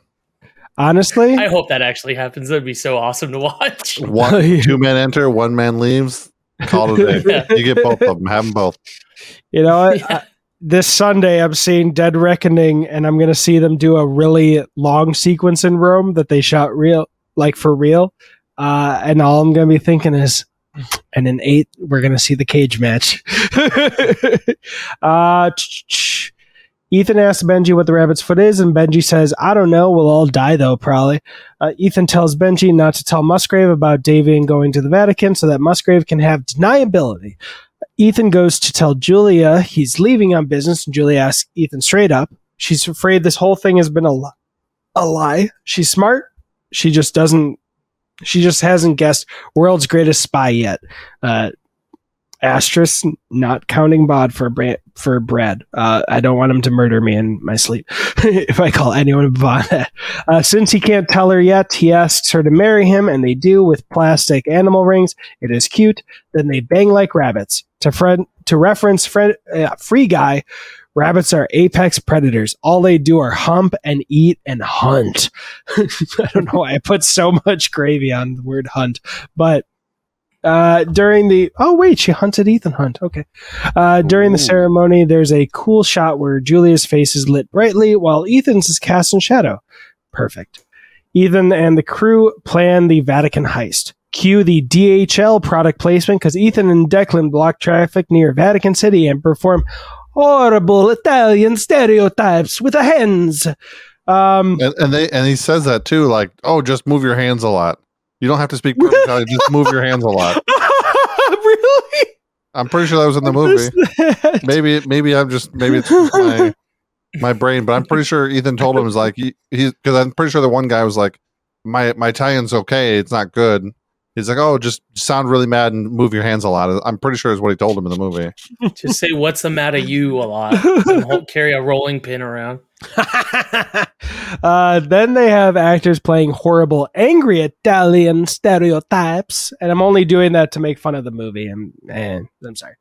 Honestly, I hope that actually happens. That'd be so awesome to watch. 2 men enter, 1 man leaves. Call it a day. You get both of them. Have them both. You know what? Yeah. this Sunday I'm seeing Dead Reckoning, and I'm going to see them do a really long sequence in Rome that they shot real, like for real. And all I'm going to be thinking is, and in 8, we're going to see the cage match. Ethan asks Benji what the rabbit's foot is, and Benji says, I don't know. We'll all die, though, probably. Ethan tells Benji not to tell Musgrave about Davian going to the Vatican so that Musgrave can have deniability. Ethan goes to tell Julia he's leaving on business, and Julia asks Ethan straight up. She's afraid this whole thing has been a lie. She's smart. She just hasn't guessed world's greatest spy yet. Asterisk, not counting Bod for Brad. I don't want him to murder me in my sleep if I call anyone Bod. Since he can't tell her yet, he asks her to marry him, and they do with plastic animal rings. It is cute. Then they bang like rabbits. To reference Free Guy, rabbits are apex predators. All they do are hump and eat and hunt. I don't know why I put so much gravy on the word hunt, but she hunted Ethan Hunt. Okay. During the ceremony, there's a cool shot where Julia's face is lit brightly while Ethan's is cast in shadow. Perfect. Ethan and the crew plan the Vatican heist. Cue the DHL product placement, because Ethan and Declan block traffic near Vatican City and perform horrible Italian stereotypes with the hands. And he says that too, like, oh, just move your hands a lot. You don't have to speak perfect Italian. Just move your hands a lot. Really? I'm pretty sure that was in the movie. Maybe it's my brain, but I'm pretty sure Ethan told him, is like, because I'm pretty sure the one guy was like, my Italian's okay, it's not good. He's like, oh, just sound really mad and move your hands a lot. I'm pretty sure is what he told him in the movie. Just say what's the matter you a lot. And carry a rolling pin around. Then they have actors playing horrible, angry Italian stereotypes. And I'm only doing that to make fun of the movie. And I'm sorry.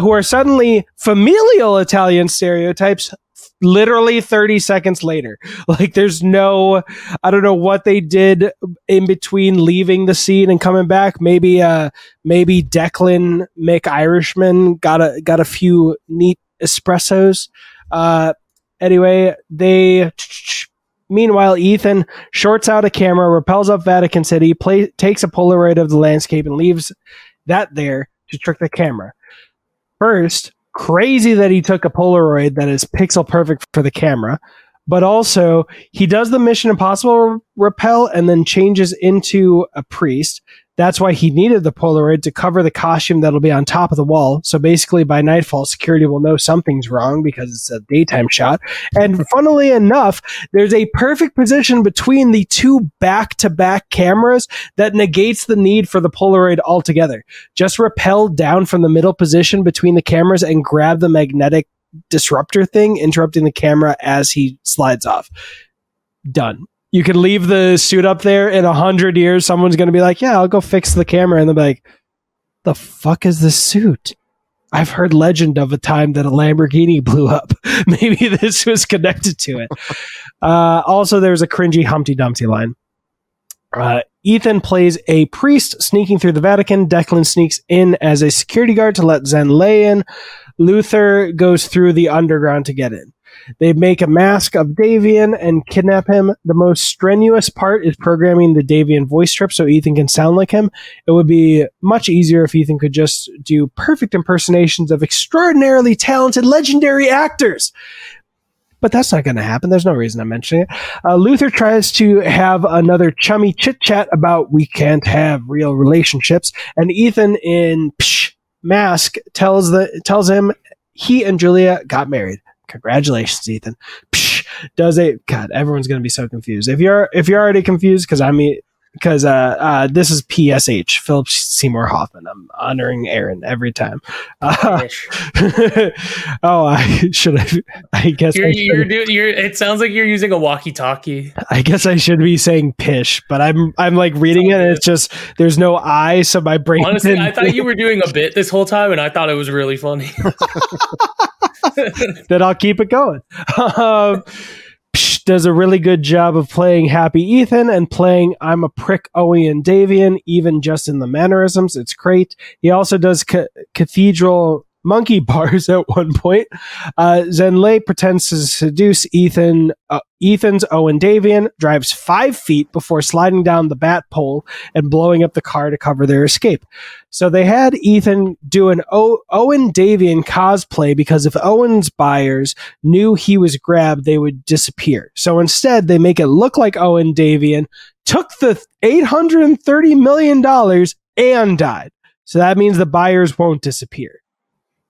Who are suddenly familial Italian stereotypes. Literally 30 seconds later. Like, there's no, I don't know what they did in between leaving the scene and coming back. Maybe Declan McIrishman got a few neat espressos. Anyway, meanwhile, Ethan shorts out a camera, rappels up Vatican City, takes a Polaroid of the landscape and leaves that there to trick the camera. First, crazy that he took a Polaroid that is pixel perfect for the camera, but also he does the Mission Impossible rappel and then changes into a priest. That's why he needed the Polaroid to cover the costume that'll be on top of the wall. So basically by nightfall, security will know something's wrong because it's a daytime shot. And funnily enough, there's a perfect position between the two back-to-back cameras that negates the need for the Polaroid altogether. Just rappel down from the middle position between the cameras and grab the magnetic disruptor thing, interrupting the camera as he slides off. Done. You can leave the suit up there. In 100 years, someone's going to be like, yeah, I'll go fix the camera. And they'll be like, the fuck is this suit? I've heard legend of a time that a Lamborghini blew up. Maybe this was connected to it. Also, there's a cringy Humpty Dumpty line. Ethan plays a priest sneaking through the Vatican. Declan sneaks in as a security guard to let Zhen Lei in. Luther goes through the underground to get in. They make a mask of Davian and kidnap him. The most strenuous part is programming the Davian voice strip so Ethan can sound like him. It would be much easier if Ethan could just do perfect impersonations of extraordinarily talented, legendary actors. But that's not going to happen. There's no reason I'm mentioning it. Luther tries to have another chummy chit-chat about we can't have real relationships. And Ethan in mask tells him he and Julia got married. Congratulations, Ethan. God, everyone's going to be so confused. If you're already confused, because this is PSH, Philip Seymour Hoffman. I'm honoring Aaron every time. It sounds like you're using a walkie-talkie. I guess I should be saying pish, but I'm like reading it, and it's just there's no I, so my brain. Honestly, I thought you were doing a bit this whole time, and I thought it was really funny. Then I'll keep it going. Does a really good job of playing happy Ethan and playing I'm a prick Owen Davian, even just in the mannerisms. It's great. He also does cathedral monkey bars at one point. Zhen Lei pretends to seduce Ethan. Ethan's Owen Davian drives 5 feet before sliding down the bat pole and blowing up the car to cover their escape. So they had Ethan do an Owen Davian cosplay because if Owen's buyers knew he was grabbed, they would disappear. So instead, they make it look like Owen Davian took the $830 million and died. So that means the buyers won't disappear.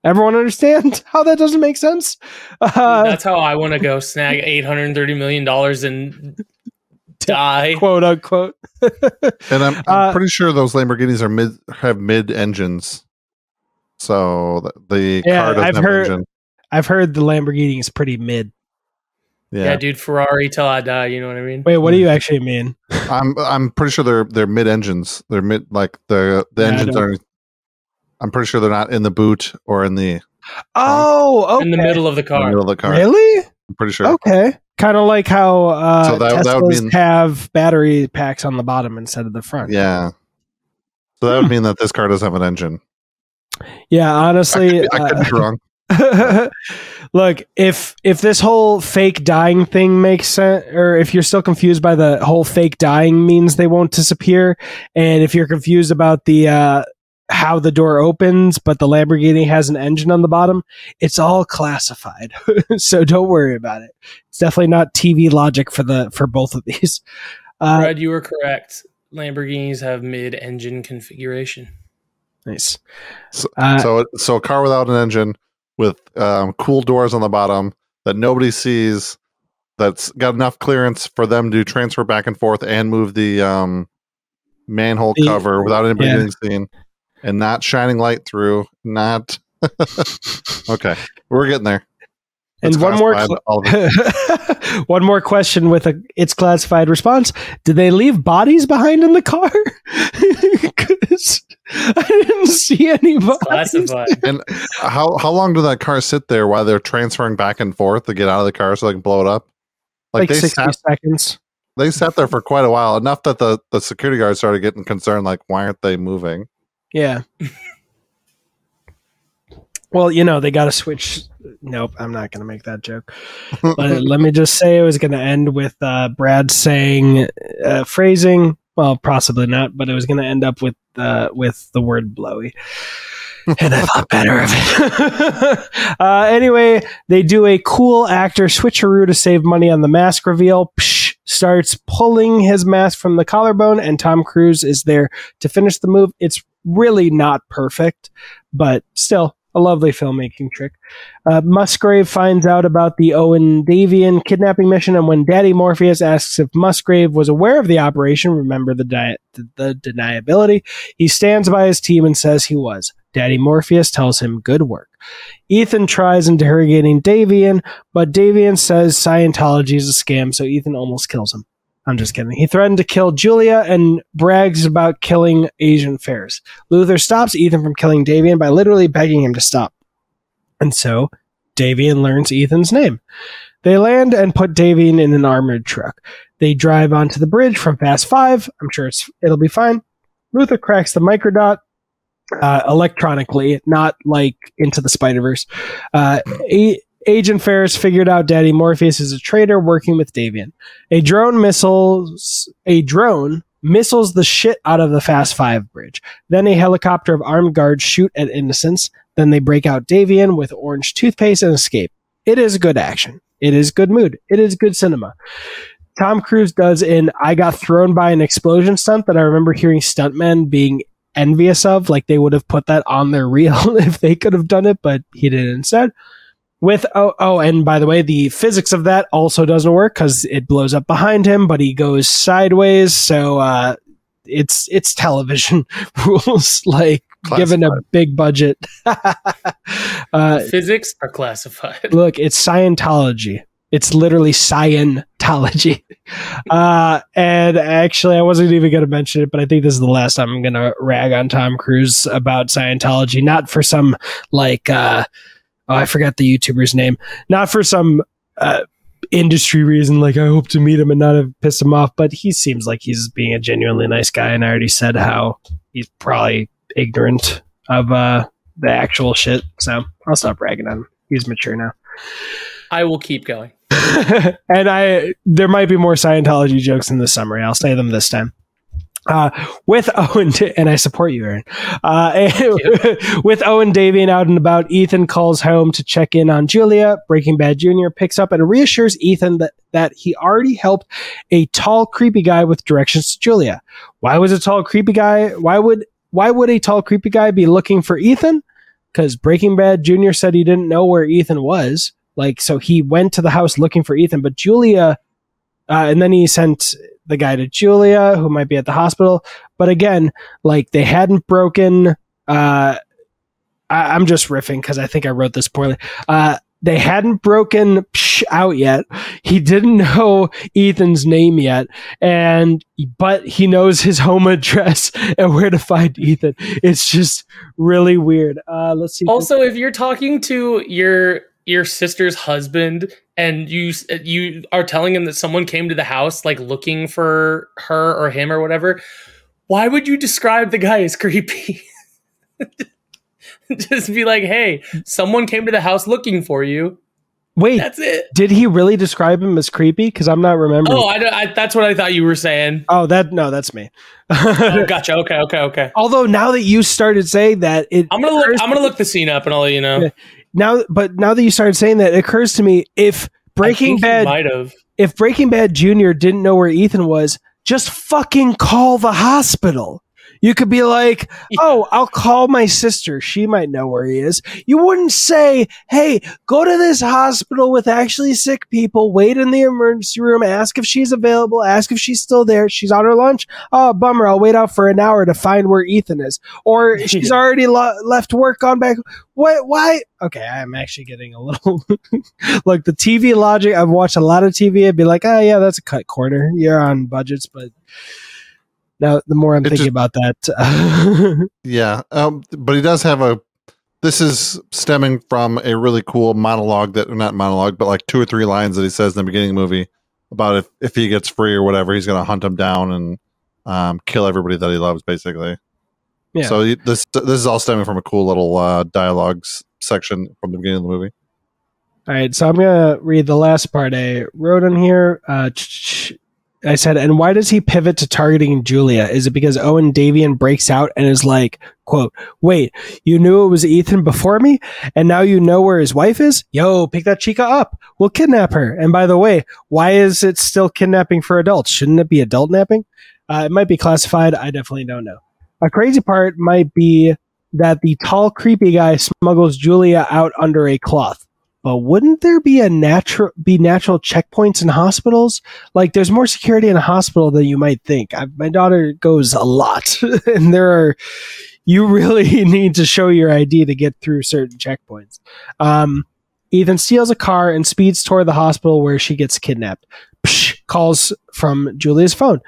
Everyone understand how that doesn't make sense? That's how I want to go. Snag $830 million and die. Quote, unquote. And I'm pretty sure those Lamborghinis are have mid engines. So the car doesn't have engine. I've heard the Lamborghini is pretty mid. Yeah, dude, Ferrari till I die. You know what I mean? Wait, what do you actually mean? I'm pretty sure they're mid engines. They're mid, like the engines are. I'm pretty sure they're not in the boot or in the. Oh, okay. In the middle of the car. Really? I'm pretty sure. Okay. Kind of like how Teslas have battery packs on the bottom instead of the front. Yeah. So that would mean that this car doesn't have an engine. Yeah, honestly. I could be wrong. Look, if this whole fake dying thing makes sense, or if you're still confused by the whole fake dying means they won't disappear, and if you're confused about the how the door opens but the Lamborghini has an engine on the bottom, it's all classified. So don't worry about it. It's definitely not TV logic for both of these. Fred, you were correct. Lamborghinis have mid-engine configuration. Nice. So a car without an engine with cool doors on the bottom that nobody sees, that's got enough clearance for them to transfer back and forth and move the manhole cover without anybody getting seen, and not shining light through. Not okay. We're getting there. It's and one more question with a it's classified response. Did they leave bodies behind in the car? Because I didn't see any bodies. Classified. And how long did that car sit there while they're transferring back and forth to get out of the car so they can blow it up? Like 60 seconds. They sat there for quite a while, enough that the security guards started getting concerned. Like, why aren't they moving? Yeah. Well, they got to switch. Nope, I'm not going to make that joke. But let me just say it was going to end with Brad saying phrasing. Well, possibly not, but it was going to end up with the word blowy. And I thought better of it. Anyway, they do a cool actor switcheroo to save money on the mask reveal. Psh, starts pulling his mask from the collarbone, and Tom Cruise is there to finish the move. It's really not perfect, but still a lovely filmmaking trick. Musgrave finds out about the Owen Davian kidnapping mission, and when Daddy Morpheus asks if Musgrave was aware of the operation, remember the deniability, he stands by his team and says he was. Daddy Morpheus tells him good work. Ethan tries interrogating Davian, but Davian says Scientology is a scam, so Ethan almost kills him. I'm just kidding. He threatened to kill Julia and brags about killing Asian Ferris. Luther stops Ethan from killing Davian by literally begging him to stop. And so Davian learns Ethan's name. They land and put Davian in an armored truck. They drive onto the bridge from Fast Five. I'm sure it'll be fine. Luther cracks the microdot electronically, not like Into the Spider-Verse. Agent Ferris figured out Daddy Morpheus is a traitor working with Davian. A drone missiles the shit out of the Fast Five bridge. Then a helicopter of armed guards shoot at innocents. Then they break out Davian with orange toothpaste and escape. It is good action. It is good mood. It is good cinema. Tom Cruise does an I got thrown by an explosion stunt that I remember hearing stuntmen being envious of. Like they would have put that on their reel if they could have done it, but he did it instead. With and by the way, the physics of that also doesn't work because it blows up behind him, but he goes sideways. So it's television rules, like classified. Given a big budget. Physics are classified. Look, it's Scientology. It's literally Scientology. And actually, I wasn't even going to mention it, but I think this is the last time I'm going to rag on Tom Cruise about Scientology. Not for some like. I forgot the YouTuber's name. Not for some industry reason, like I hope to meet him and not have pissed him off, but he seems like he's being a genuinely nice guy, and I already said how he's probably ignorant of the actual shit. So I'll stop bragging on him. He's mature now. I will keep going. And there might be more Scientology jokes in the summary. I'll say them this time. With Owen, and I support you, Aaron. With Owen Davian out and about, Ethan calls home to check in on Julia. Breaking Bad Jr. picks up and reassures Ethan that he already helped a tall, creepy guy with directions to Julia. Why was a tall, creepy guy? Why would a tall, creepy guy be looking for Ethan? Because Breaking Bad Jr. said he didn't know where Ethan was. Like, so he went to the house looking for Ethan, but Julia, and then he sent the guy to Julia, who might be at the hospital. But again, like, they hadn't broken. I'm just riffing because I think I wrote this poorly. They hadn't broken out yet. He didn't know Ethan's name yet, but he knows his home address and where to find Ethan. It's just really weird. Let's see. Also, if you're talking to your sister's husband and you are telling him that someone came to the house, like, looking for her or him or whatever, why would you describe the guy as creepy? Just be like, hey, someone came to the house looking for you. Wait, that's it. Did he really describe him as creepy? Because I'm not remembering. Oh, that's what I thought you were saying. Oh, that's me. Oh, gotcha. Okay. Although now that you started saying that, I'm gonna look the scene up and I'll let you know. Now that you started saying that, it occurs to me, if Breaking Bad Jr. didn't know where Ethan was, just fucking call the hospital. You could be like, oh, I'll call my sister. She might know where he is. You wouldn't say, hey, go to this hospital with actually sick people. Wait in the emergency room. Ask if she's available. Ask if she's still there. She's on her lunch. Oh, bummer. I'll wait out for an hour to find where Ethan is. Or she's already left work, gone back. What? Why? Okay, I'm actually getting a little... like the TV logic. I've watched a lot of TV. I'd be like, oh, yeah, that's a cut corner. You're on budgets, but... Now, the more I'm thinking about that. Yeah. But he does have this is stemming from a really cool monologue but like 2 or 3 lines that he says in the beginning of the movie about if he gets free or whatever, he's going to hunt him down and kill everybody that he loves, basically. Yeah. So this is all stemming from a cool little dialogues section from the beginning of the movie. All right. So I'm going to read the last part I wrote in here. I said, and why does he pivot to targeting Julia? Is it because Owen Davian breaks out and is like, quote, wait, you knew it was Ethan before me? And now you know where his wife is? Yo, pick that chica up. We'll kidnap her. And by the way, why is it still kidnapping for adults? Shouldn't it be adult napping? It might be classified. I definitely don't know. A crazy part might be that the tall, creepy guy smuggles Julia out under a cloth. But wouldn't there be natural checkpoints in hospitals? Like, there's more security in a hospital than you might think. My daughter goes a lot, and you really need to show your ID to get through certain checkpoints. Ethan steals a car and speeds toward the hospital where she gets kidnapped. Calls from Julia's phone.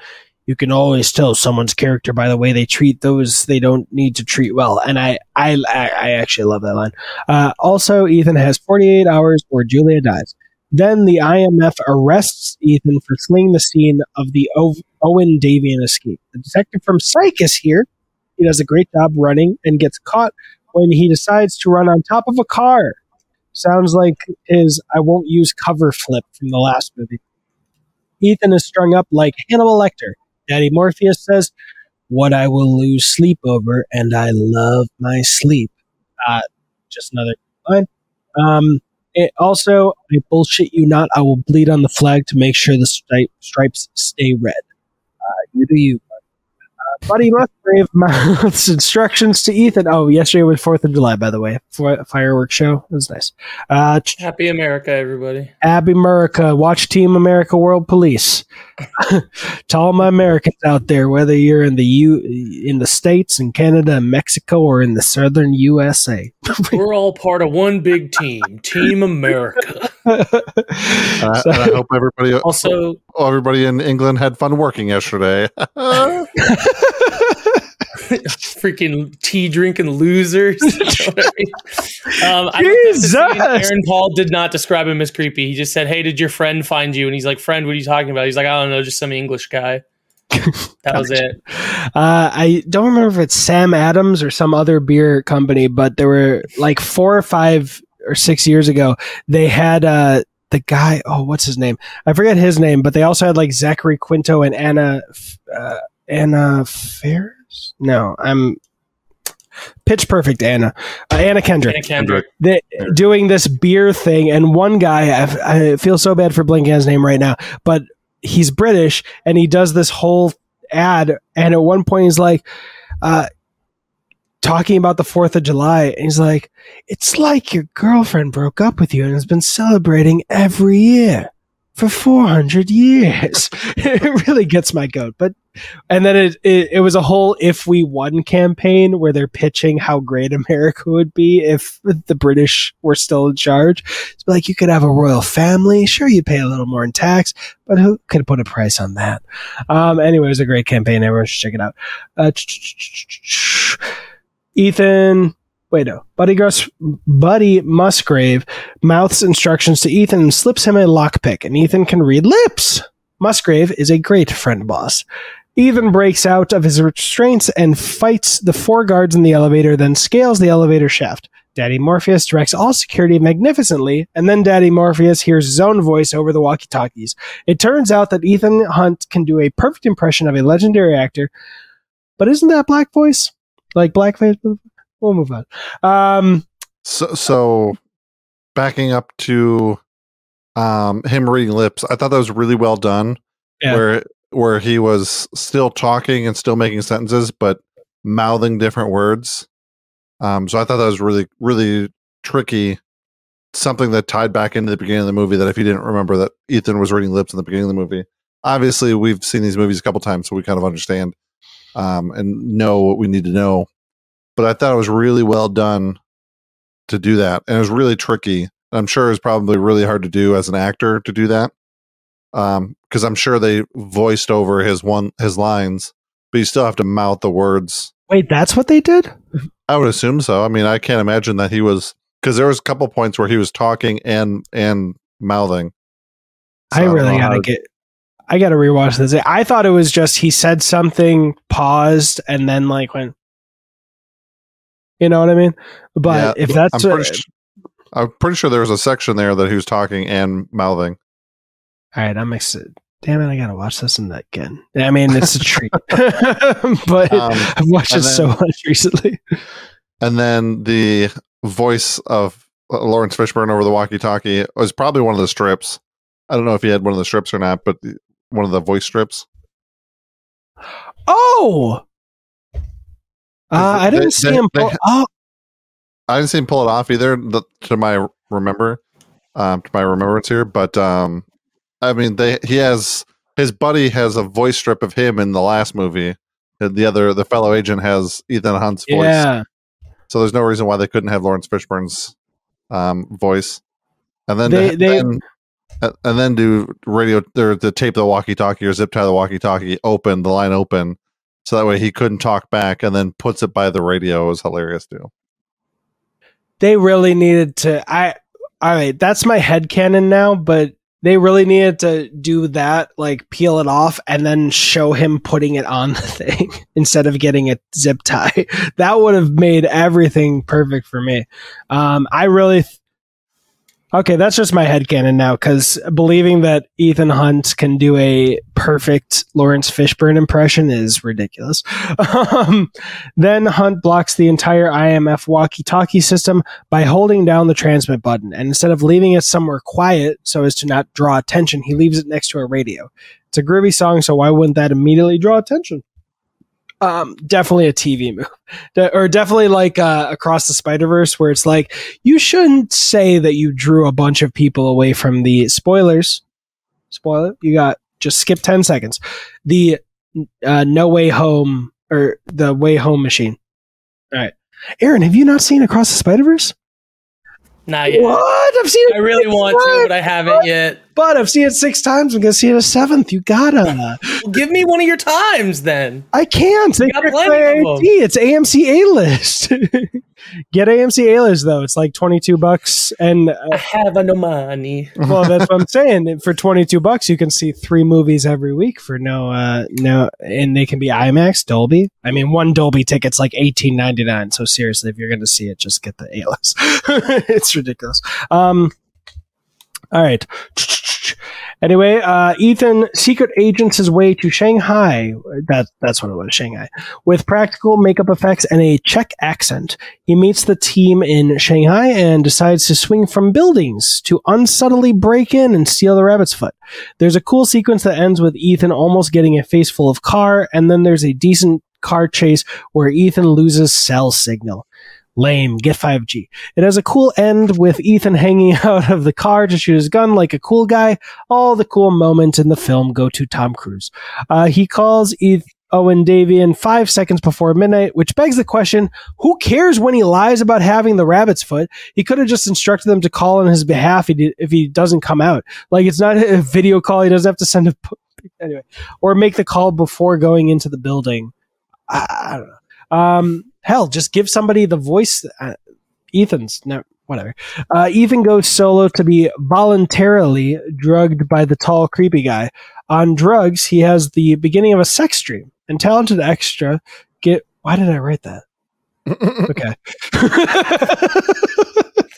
You can always tell someone's character by the way they treat those they don't need to treat well. And I actually love that line. Also, Ethan has 48 hours or Julia dies. Then the IMF arrests Ethan for fleeing the scene of the Owen Davian escape. The detective from Psych is here. He does a great job running and gets caught when he decides to run on top of a car. Sounds like his I won't use cover flip from the last movie. Ethan is strung up like Hannibal Lecter. Daddy Morpheus says, what I will lose sleep over, and I love my sleep. Just another line. Also, I bullshit you not, I will bleed on the flag to make sure the stripes stay red. You do you. Buddy Musgrave mouths instructions to Ethan. Oh, yesterday was 4th of July, by the way. Fireworks show. It was nice. Happy America, everybody. Happy America. Watch Team America World Police. To all my Americans out there, whether you're in the States, in Canada, in Mexico, or in the southern USA. We're all part of one big team. Team America. And I hope everybody everybody in England had fun working yesterday. Freaking tea drinking losers. You know what I mean? I Jesus! Aaron Paul did not describe him as creepy. He just said, hey, did your friend find you? And he's like, friend, what are you talking about? He's like, I don't know, just some English guy. That was it. I don't remember if it's Sam Adams or some other beer company, but there were like 4 or 5 or 6 years ago, they had the guy, what's his name? I forget his name, but they also had like Zachary Quinto and Anna Faris? No, I'm Pitch Perfect Anna Kendrick. Anna Kendrick. Doing this beer thing, and one guy, I feel so bad for blanking his name right now, but he's British, and he does this whole ad, and at one point he's like, talking about the 4th of July, and he's like, it's like your girlfriend broke up with you and has been celebrating every year for 400 years. It really gets my goat. But, and then it was a whole If We Won campaign where they're pitching how great America would be if the British were still in charge. It's like, you could have a royal family. Sure, you pay a little more in tax, but who can put a price on that? Anyway, it was a great campaign. Everyone should check it out. Buddy Musgrave mouths instructions to Ethan and slips him a lockpick, and Ethan can read lips. Musgrave is a great friend boss. Ethan breaks out of his restraints and fights the 4 guards in the elevator, then scales the elevator shaft. Daddy Morpheus directs all security magnificently, and then Daddy Morpheus hears his own voice over the walkie-talkies. It turns out that Ethan Hunt can do a perfect impression of a legendary actor, but isn't that black voice? Like blackface? We'll move on. So backing up to him reading lips, I thought that was really well done. Yeah. Where he was still talking and still making sentences, but mouthing different words. So I thought that was really, really tricky. Something that tied back into the beginning of the movie, that if you didn't remember that Ethan was reading lips in the beginning of the movie. Obviously, we've seen these movies a couple times, so we kind of understand and know what we need to know. But I thought it was really well done to do that. And it was really tricky. I'm sure it's probably really hard to do as an actor to do that. Because I'm sure they voiced over his lines, but you still have to mouth the words. Wait, that's what they did? I would assume so. I mean, I can't imagine that he was, because there was a couple points where he was talking and mouthing. So I really I gotta rewatch this. I thought it was just he said something, paused, and then like went. You know what I mean? But yeah, if that's I'm pretty sure there was a section there that he was talking and mouthing. All right, I'm excited. Damn it, I gotta watch this and that again. I mean, it's a treat. But I've watched it so much recently. And then the voice of Laurence Fishburne over the walkie-talkie was probably one of the strips. I don't know if he had one of the strips or not, but one of the voice strips. Oh! I didn't see him pull it off either, to my remembrance here. But I mean, his buddy has a voice strip of him in the last movie, and the fellow agent has Ethan Hunt's voice. Yeah. So there's no reason why they couldn't have Laurence Fishburne's voice, and then then do radio or to tape the walkie-talkie or zip tie the walkie-talkie open, the line open. So that way he couldn't talk back, and then puts it by the radio. It was hilarious too. They really needed to. All right, that's my headcanon now, but they really needed to do that, like peel it off and then show him putting it on the thing instead of getting a zip tie. That would have made everything perfect for me. Okay, that's just my headcanon now, because believing that Ethan Hunt can do a perfect Laurence Fishburne impression is ridiculous. Then Hunt blocks the entire IMF walkie-talkie system by holding down the transmit button, and instead of leaving it somewhere quiet so as to not draw attention, he leaves it next to a radio. It's a groovy song, so why wouldn't that immediately draw attention? Definitely a TV move, or definitely like Across the Spider-Verse, where it's like, you shouldn't say that you drew a bunch of people away from the spoilers. Spoiler, you got just skip 10 seconds. The No Way Home, or the Way Home machine. All right, Aaron, have you not seen Across the Spider-Verse? Not yet. What? I've seen it. I really want to, but I haven't yet. But I've seen it 6 times. I'm gonna see it a 7th. You gotta. Give me one of your times then. I can't. They got plenty of them. It's AMC A-List. Get AMC A-List though. It's like $22 and I have no money. Well, that's what I'm saying. For $22 you can see 3 movies every week for no, and they can be IMAX, Dolby. I mean, one Dolby ticket's like $18.99. So seriously, if you're going to see it, just get the A-List. It's ridiculous. All right. Anyway, Ethan secret agents his way to Shanghai. That's what it was, Shanghai. With practical makeup effects and a Czech accent, he meets the team in Shanghai and decides to swing from buildings to unsubtly break in and steal the rabbit's foot. There's a cool sequence that ends with Ethan almost getting a face full of car, and then there's a decent car chase where Ethan loses cell signal. Lame. Get 5G. It has a cool end with Ethan hanging out of the car to shoot his gun like a cool guy. All the cool moments in the film go to Tom Cruise. He calls Owen Davian 5 seconds before midnight, which begs the question, who cares when he lies about having the rabbit's foot? He could have just instructed them to call on his behalf if he doesn't come out. Like, it's not a video call. He doesn't have to send a... Anyway. Or make the call before going into the building. I don't know. Hell, just give somebody the voice. Ethan's no, whatever. Ethan goes solo to be voluntarily drugged by the tall, creepy guy. On drugs, he has the beginning of a sex dream. And talented extra get. Why did I write that? Okay,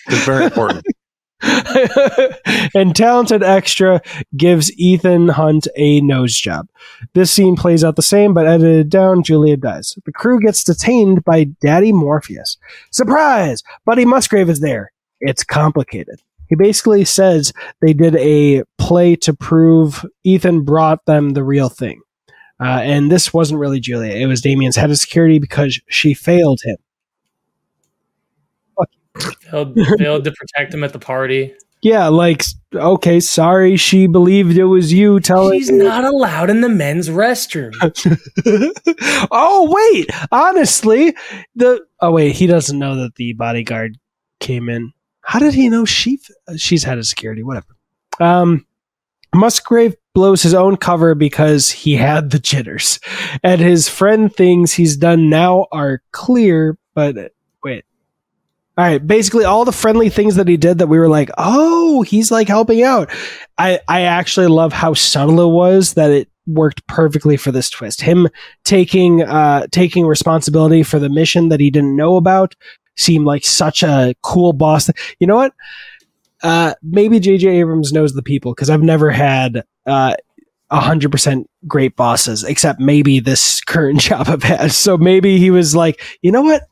it's very important. And talented extra gives Ethan Hunt a nose job. This scene plays out the same, but edited down, Julia dies. The crew gets detained by Daddy Morpheus. Surprise! Buddy Musgrave is there. It's complicated. He basically says they did a play to prove Ethan brought them the real thing. And this wasn't really Julia. It was Damien's head of security because she failed him. Failed to protect him at the party. Yeah, like, okay, sorry, she believed it was you. She's not allowed in the men's restroom. Oh, wait, honestly, he doesn't know that the bodyguard came in. How did he know she's head of security? Whatever. Musgrave blows his own cover because he had the jitters, and his friend things he's done now are clear, but wait. All right, basically all the friendly things that he did that we were like, oh, he's like helping out. I actually love how subtle it was that it worked perfectly for this twist. Him taking responsibility for the mission that he didn't know about seemed like such a cool boss. You know what? Maybe J.J. Abrams knows the people, because I've never had 100% great bosses, except maybe this current job I've had. So maybe he was like, you know what?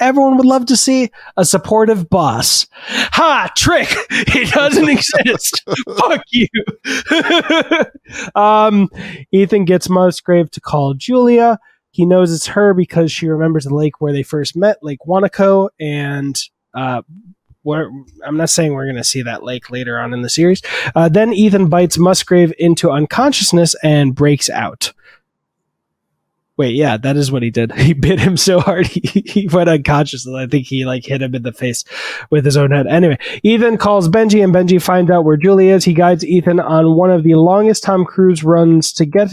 Everyone would love to see a supportive boss. Ha! Trick! It doesn't exist! Fuck you! Ethan gets Musgrave to call Julia. He knows it's her because she remembers the lake where they first met, Lake Wanako, and I'm not saying we're going to see that lake later on in the series. Then Ethan bites Musgrave into unconsciousness and breaks out. Wait, yeah, that is what he did. He bit him so hard he went unconscious. I think he like hit him in the face with his own head. Anyway, Ethan calls Benji, and Benji finds out where Julie is. He guides Ethan on one of the longest Tom Cruise runs to get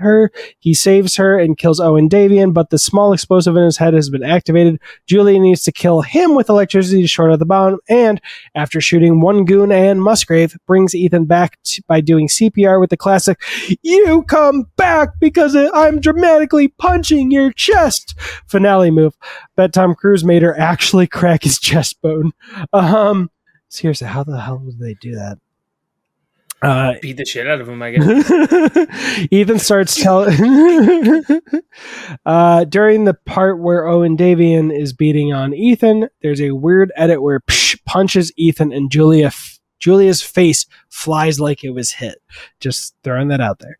her. He saves her and kills Owen Davian, but the small explosive in his head has been activated. Julie needs to kill him with electricity to short out the bomb, and after shooting one goon and Musgrave, brings Ethan back by doing CPR with the classic, "You come back because I'm dramatically punching your chest" finale move. Bet Tom Cruise made her actually crack his chest bone. Seriously, how the hell would they do that? Beat the shit out of him, I guess. Ethan starts telling during the part where Owen Davian is beating on Ethan, there's a weird edit where punches Ethan and Julia's face flies like it was hit. Just throwing that out there.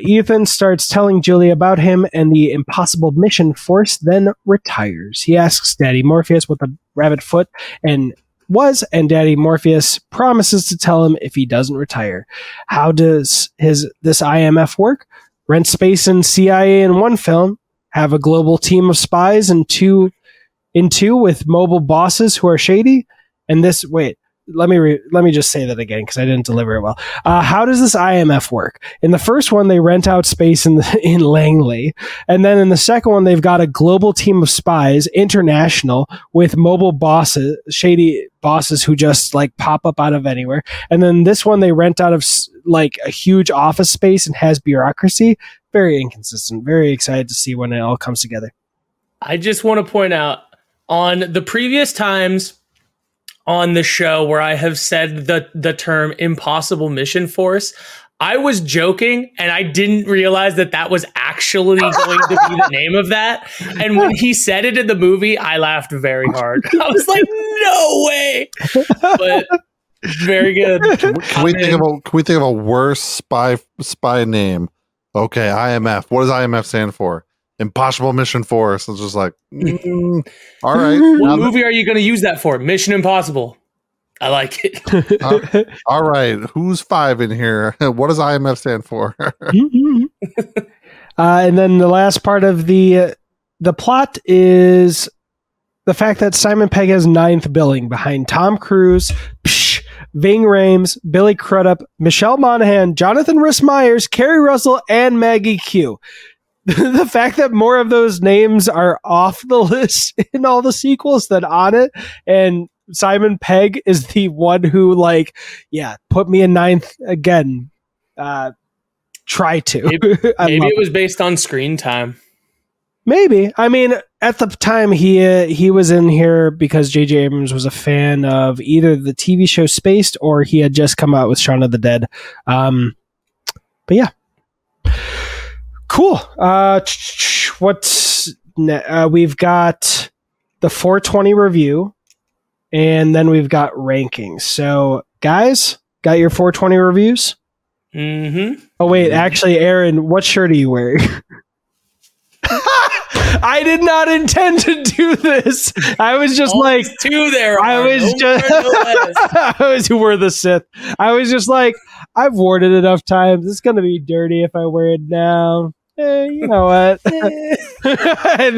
Ethan starts telling Julia about him and the impossible mission force, then retires. He asks Daddy Morpheus what the rabbit foot and Daddy Morpheus promises to tell him if he doesn't retire. How does this IMF work? Rent space and CIA in one film, have a global team of spies in two with mobile bosses who are shady, and this wait, let me just say that again because I didn't deliver it well. How does this IMF work? In the first one, they rent out space in Langley, and then in the second one, they've got a global team of spies, international, with mobile bosses, shady bosses who just like pop up out of anywhere. And then this one, they rent out of like a huge office space and has bureaucracy. Very inconsistent. Very excited to see when it all comes together. I just want to point out on the previous times on the show where I have said the term impossible mission force, I was joking and I didn't realize that that was actually going to be the name of that. And when he said it in the movie, I laughed very hard. I was like, no way. But very good. Can we think of a worse spy name? Okay, IMF. What does IMF stand for? Impossible Mission Force. It's just like, all right. What movie are you going to use that for? Mission Impossible. I like it. All right. Who's five in here? What does IMF stand for? And then the last part of the plot is the fact that Simon Pegg has ninth billing behind Tom Cruise, Ving Rhames, Billy Crudup, Michelle Monaghan, Jonathan Rhys Meyers, Kerry Russell, and Maggie Q. The fact that more of those names are off the list in all the sequels than on it, and Simon Pegg is the one who, like, yeah, put me in ninth again. Try to. Maybe it was based on screen time. Maybe. I mean, at the time, he was in here because J.J. Abrams was a fan of either the TV show Spaced or he had just come out with Shaun of the Dead. But yeah. Cool. We've got the 420 review, and then we've got rankings. So, guys, got your 420 reviews? Mm-hmm. Oh, wait. Actually, Aaron, what shirt are you wearing? I did not intend to do this. I was just always like... two there. You were the Sith. I was just like, I've worn it enough times. It's going to be dirty if I wear it now. You know what? And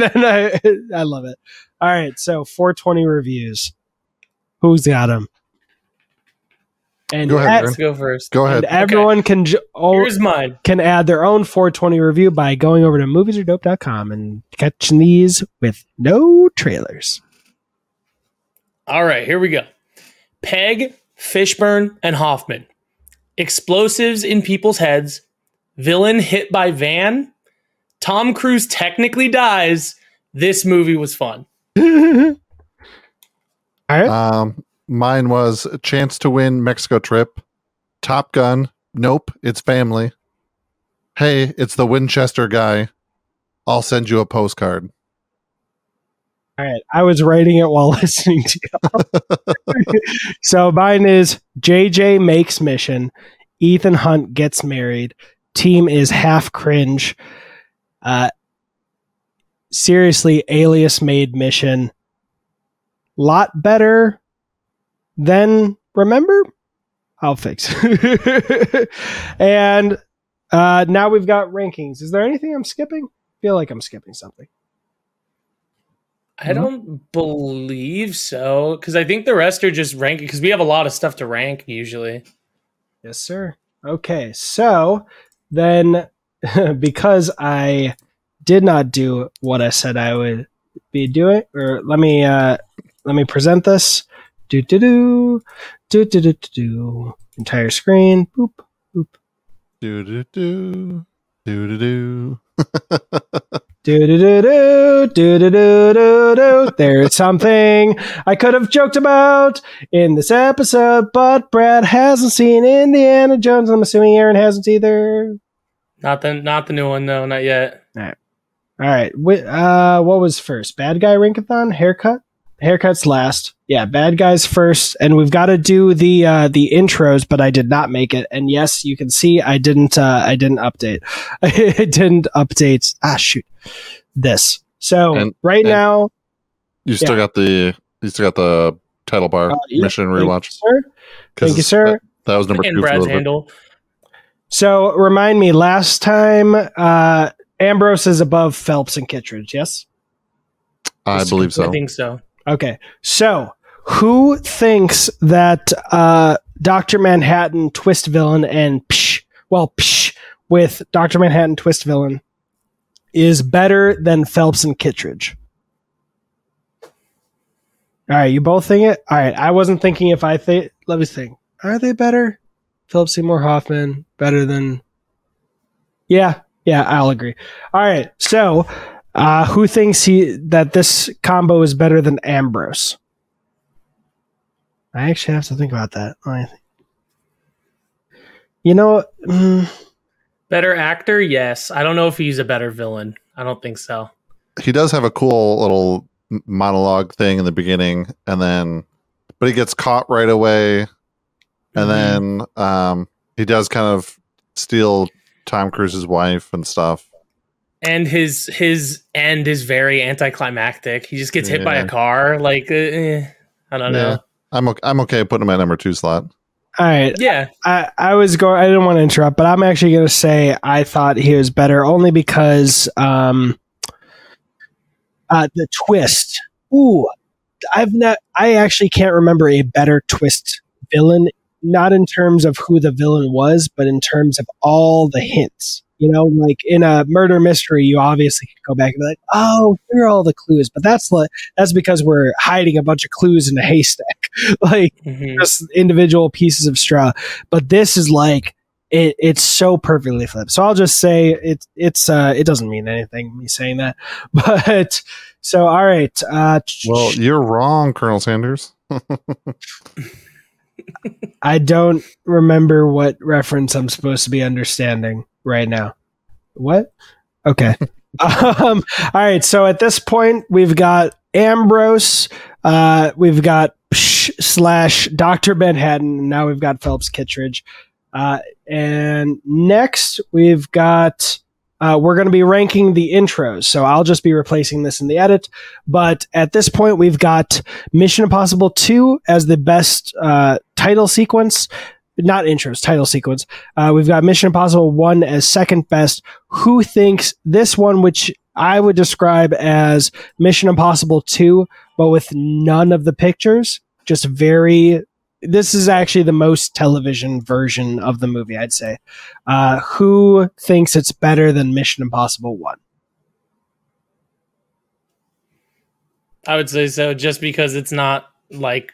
then I love it. All right, so 420 reviews. Who's got them? And go ahead, let's go first. Go ahead. And everyone can add their own 420 review by going over to MoviesAreDope.com and catching these with no trailers. All right, here we go. Pegg, Fishburne, and Hoffman. Explosives in people's heads. Villain hit by van. Tom Cruise technically dies. This movie was fun. All right. Mine was a chance to win Mexico trip. Top Gun. Nope. It's family. Hey, it's the Winchester guy. I'll send you a postcard. All right. I was writing it while listening to you. So mine is JJ makes mission. Ethan Hunt gets married. Team is half cringe. Seriously, Alias made mission. Lot better. Then remember, I'll fix. And now we've got rankings. Is there anything I'm skipping? I feel like I'm skipping something. I don't believe so, because I think the rest are just ranking, because we have a lot of stuff to rank usually. Yes, sir. Okay, so then because I did not do what I said I would be doing, or let me present this. Do do do do do do do entire screen. Boop boop. Do do do do do do do do do do do do do. There's something I could have joked about in this episode, but Brad hasn't seen Indiana Jones. I'm assuming Aaron hasn't either. Not the new one though. Not yet. All right. What was first? Bad guy Rinkathon haircut. Haircuts last. Yeah, bad guys first. And we've got to do the intros, but I did not make it. And yes, you can see I didn't update. I didn't update. Ah, shoot. This. So now you still got the title bar mission relaunch. Thank you, sir. That was number 2 Brad's handle. So remind me, last time Ambrose is above Phelps and Kittredge, yes? I believe so. I think so. Okay, so Who thinks that Dr. Manhattan twist villain and with Dr. Manhattan twist villain is better than Phelps and Kittredge? All right, you both think it? All right, I wasn't thinking if I think... Let me think. Are they better? Philip Seymour Hoffman, better than... Yeah, I'll agree. All right, so who thinks that this combo is better than Ambrose? I actually have to think about that. You know... Better actor? Yes. I don't know if he's a better villain. I don't think so. He does have a cool little... monologue thing in the beginning, and then but he gets caught right away, and then he does kind of steal Tom Cruise's wife and stuff, and his end is very anticlimactic. He just gets hit by a car. Like I don't know. I'm okay putting my number 2 slot. All right. Yeah. I didn't want to interrupt, but I'm actually going to say I thought he was better only because the twist. Ooh, I actually can't remember a better twist villain. Not in terms of who the villain was, but in terms of all the hints. You know, like in a murder mystery, you obviously can go back and be like, "Oh, here are all the clues," but that's because we're hiding a bunch of clues in a haystack, like just individual pieces of straw. But this is like it's so perfectly flipped. So I'll just say it doesn't mean anything, me saying that. But so, all right. Well, you're wrong, Colonel Sanders. I don't remember what reference I'm supposed to be understanding right now. What? Okay. All right. So at this point, we've got Ambrose. We've got / Dr. Manhattan. And now we've got Phelps Kittredge. And next we've got we're going to be ranking the intros, so I'll just be replacing this in the edit. But at this point, we've got Mission Impossible 2 as the best title sequence, not intros, title sequence. We've got Mission Impossible 1 as second best. Who thinks this one, which I would describe as Mission Impossible 2, but with none of the pictures, just very... This is actually the most television version of the movie, I'd say. Who thinks it's better than Mission Impossible 1? I would say so, just because it's not like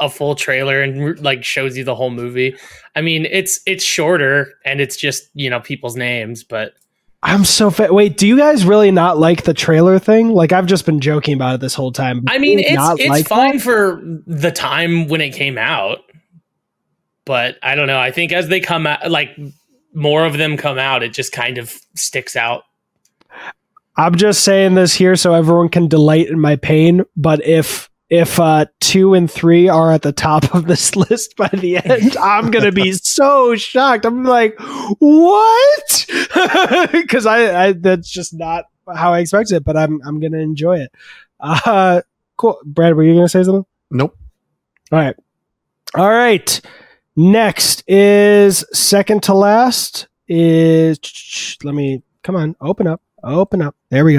a full trailer and like shows you the whole movie. I mean, it's shorter and it's just, you know, people's names, but... I'm so fat. Wait, do you guys really not like the trailer thing? Like, I've just been joking about it this whole time. I mean, it's fine for the time when it came out, but I don't know. I think as they come out, like more of them come out, it just kind of sticks out. I'm just saying this here so everyone can delight in my pain. But if 2 and 3 are at the top of this list by the end, I'm going to be so shocked. I'm like, what? Because I that's just not how I expected it, but I'm going to enjoy it. Cool. Brad, were you going to say something? Nope. All right. Next is second to last is, let me, come on, open up. There we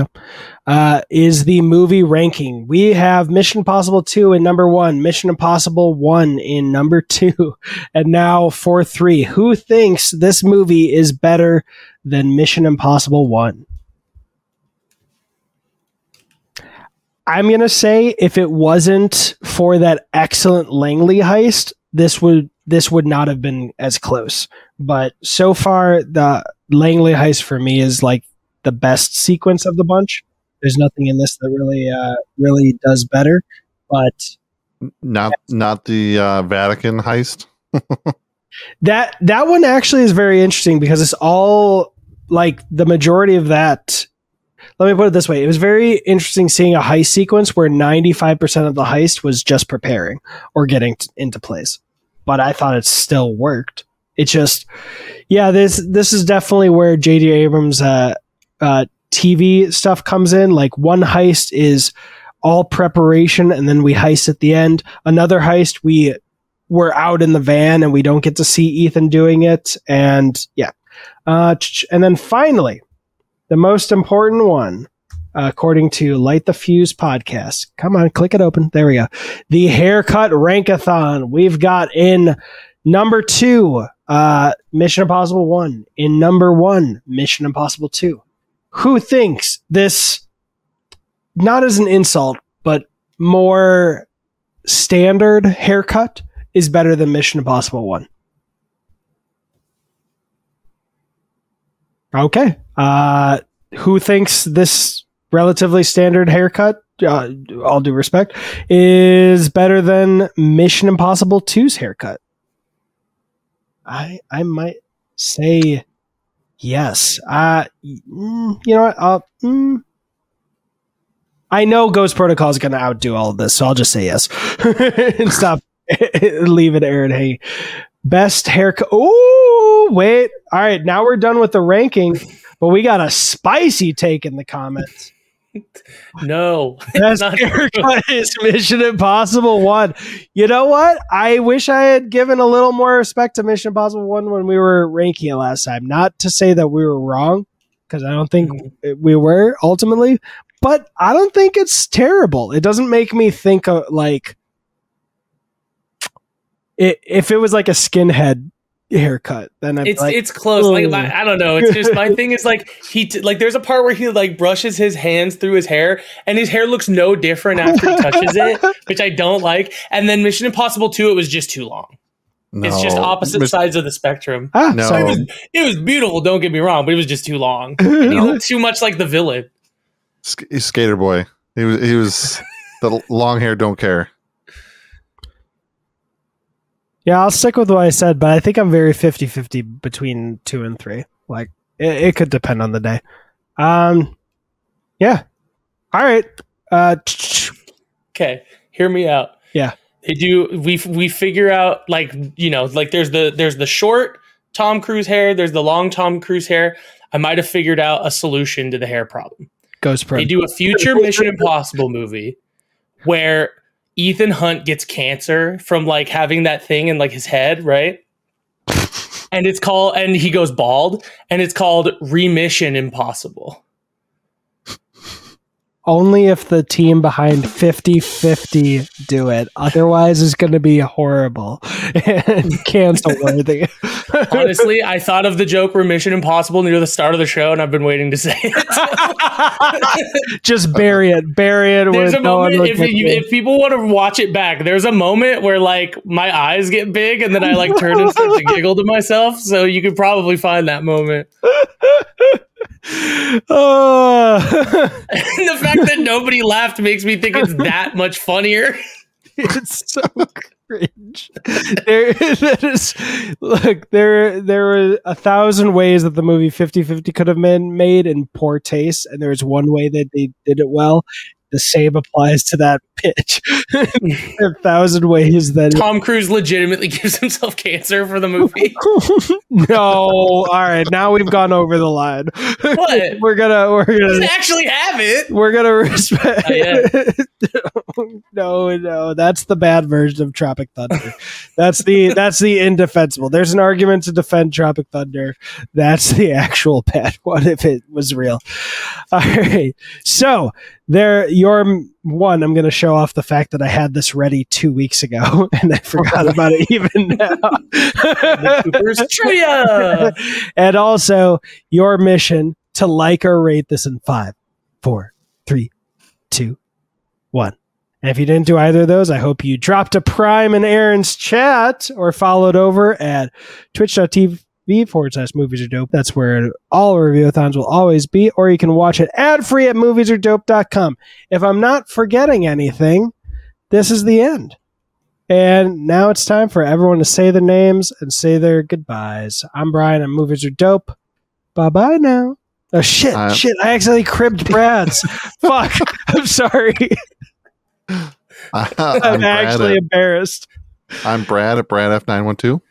go. Is the movie ranking. We have Mission Impossible 2 in number 1, Mission Impossible 1 in number 2, and now 4-3. Who thinks this movie is better than Mission Impossible 1? I'm going to say if it wasn't for that excellent Langley heist, this would not have been as close. But so far, the Langley heist for me is like the best sequence of the bunch. There's nothing in this that really does better, but not the Vatican heist. that one actually is very interesting because it's all like the majority of that. Let me put it this way. It was very interesting seeing a heist sequence where 95% of the heist was just preparing or getting into place, but I thought it still worked. It's just, yeah, this is definitely where J.J. Abrams, TV stuff comes in. Like one heist is all preparation and then we heist at the end. Another heist, we're out in the van and we don't get to see Ethan doing it. And yeah. And then finally, the most important one, According to Light the Fuse podcast. Come on, click it open. There we go. The Haircut Rankathon. We've got in number 2, Mission Impossible 1. In number 1, Mission Impossible 2. Who thinks this, not as an insult, but more standard haircut is better than Mission Impossible 1? Okay. Who thinks this relatively standard haircut, all due respect, is better than Mission Impossible 2's haircut? I might say yes. You know what? I know Ghost Protocol is going to outdo all of this, so I'll just say yes and stop. Leave it Aaron hanging. Best haircut. Oh, wait. All right. Now we're done with the ranking, but we got a spicy take in the comments. No. Best haircut is Mission Impossible 1. You know what? I wish I had given a little more respect to Mission Impossible 1 when we were ranking it last time. Not to say that we were wrong, because I don't think we were ultimately, but I don't think it's terrible. It doesn't make me think of like, if it was like a skinhead haircut, then it's close. Ooh. Like I don't know. It's just my thing is like there's a part where he like brushes his hands through his hair, and his hair looks no different after he touches it, which I don't like. And then Mission Impossible 2, it was just too long. No. It's just opposite sides of the spectrum. Ah, no. So it was beautiful. Don't get me wrong, but it was just too long. And he looked too much like the villain. Skater boy. He was the long hair. Don't care. Yeah, I'll stick with what I said, but I think I'm very 50-50 between 2 and 3. Like, it could depend on the day. Yeah. All right. Okay. Hear me out. Yeah. We figure out like, you know, like there's the short Tom Cruise hair, there's the long Tom Cruise hair. I might have figured out a solution to the hair problem. Ghost Protocol. They do a future Mission Impossible movie where Ethan Hunt gets cancer from like having that thing in like his head, right? And it's called, and he goes bald, and it's called Remission Impossible. Only if the team behind 50-50 do it. Otherwise, it's going to be horrible and cancel-worthy. Honestly, I thought of the joke Remission Impossible near the start of the show, and I've been waiting to say it. Just bury it. Bury it. There's a moment, if people want to watch it back, there's a moment where like my eyes get big, and then I like turn and start to giggle to myself, so you could probably find that moment. And the fact that nobody laughed makes me think it's that much funnier. It's so cringe. There were 1,000 ways that the movie 50-50 could have been made in poor taste, and there was one way that they did it well. The same applies to that pitch. 1,000 ways that Tom Cruise legitimately gives himself cancer for the movie. No, all right, now we've gone over the line. What? We're gonna doesn't actually have it. We're gonna respect. No, that's the bad version of Tropic Thunder. That's the indefensible. There's an argument to defend Tropic Thunder. That's the actual bad one if it was real. All right, so. I'm going to show off the fact that I had this ready 2 weeks ago and I forgot about it even now. And also your mission to like or rate this in 5, 4, 3, 2, 1. And if you didn't do either of those, I hope you dropped a prime in Aaron's chat or followed over at twitch.tv/MoviesAreDope. That's where all reviewathons will always be, or you can watch it ad-free at MoviesAreDope.com. If I'm not forgetting anything, this is the end. And now it's time for everyone to say their names and say their goodbyes. I'm Brian. I'm Movies Are Dope. Bye-bye now. Oh, shit. Shit. I accidentally cribbed Brad's. Fuck. I'm sorry. I'm actually embarrassed. I'm Brad at Brad F912.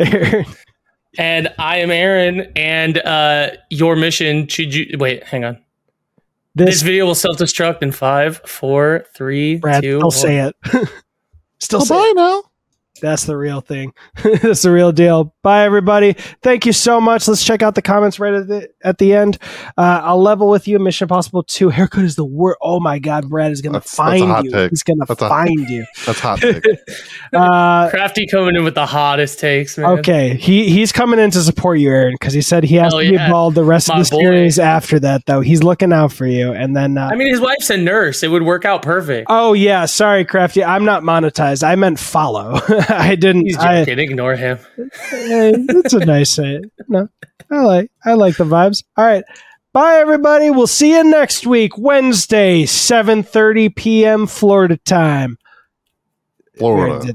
Aaron. And I am Aaron, and your mission should you wait, hang on. This video will self-destruct in 5, 4, 3, Brad, 2, I'll 1. Say it. Still say bye it. Now. That's the real thing. That's the real deal. Bye, everybody. Thank you so much. Let's check out the comments right at the end. I'll level with you. Mission Impossible 2. Haircut is the word. Oh, my God. Brad is going to find you. He's going to find you. That's hot take. Crafty coming in with the hottest takes, man. Okay. He's coming in to support you, Aaron, because he said he has to be involved the rest of the series after that, though. He's looking out for you. And then... I mean, his wife's a nurse. It would work out perfect. Oh, yeah. Sorry, Crafty. I'm not monetized. I meant follow. I didn't. He's joking. Ignore him. That's a nice say. No, I like the vibes. All right, bye everybody. We'll see you next week, Wednesday, 7:30 p.m. Florida time. Florida.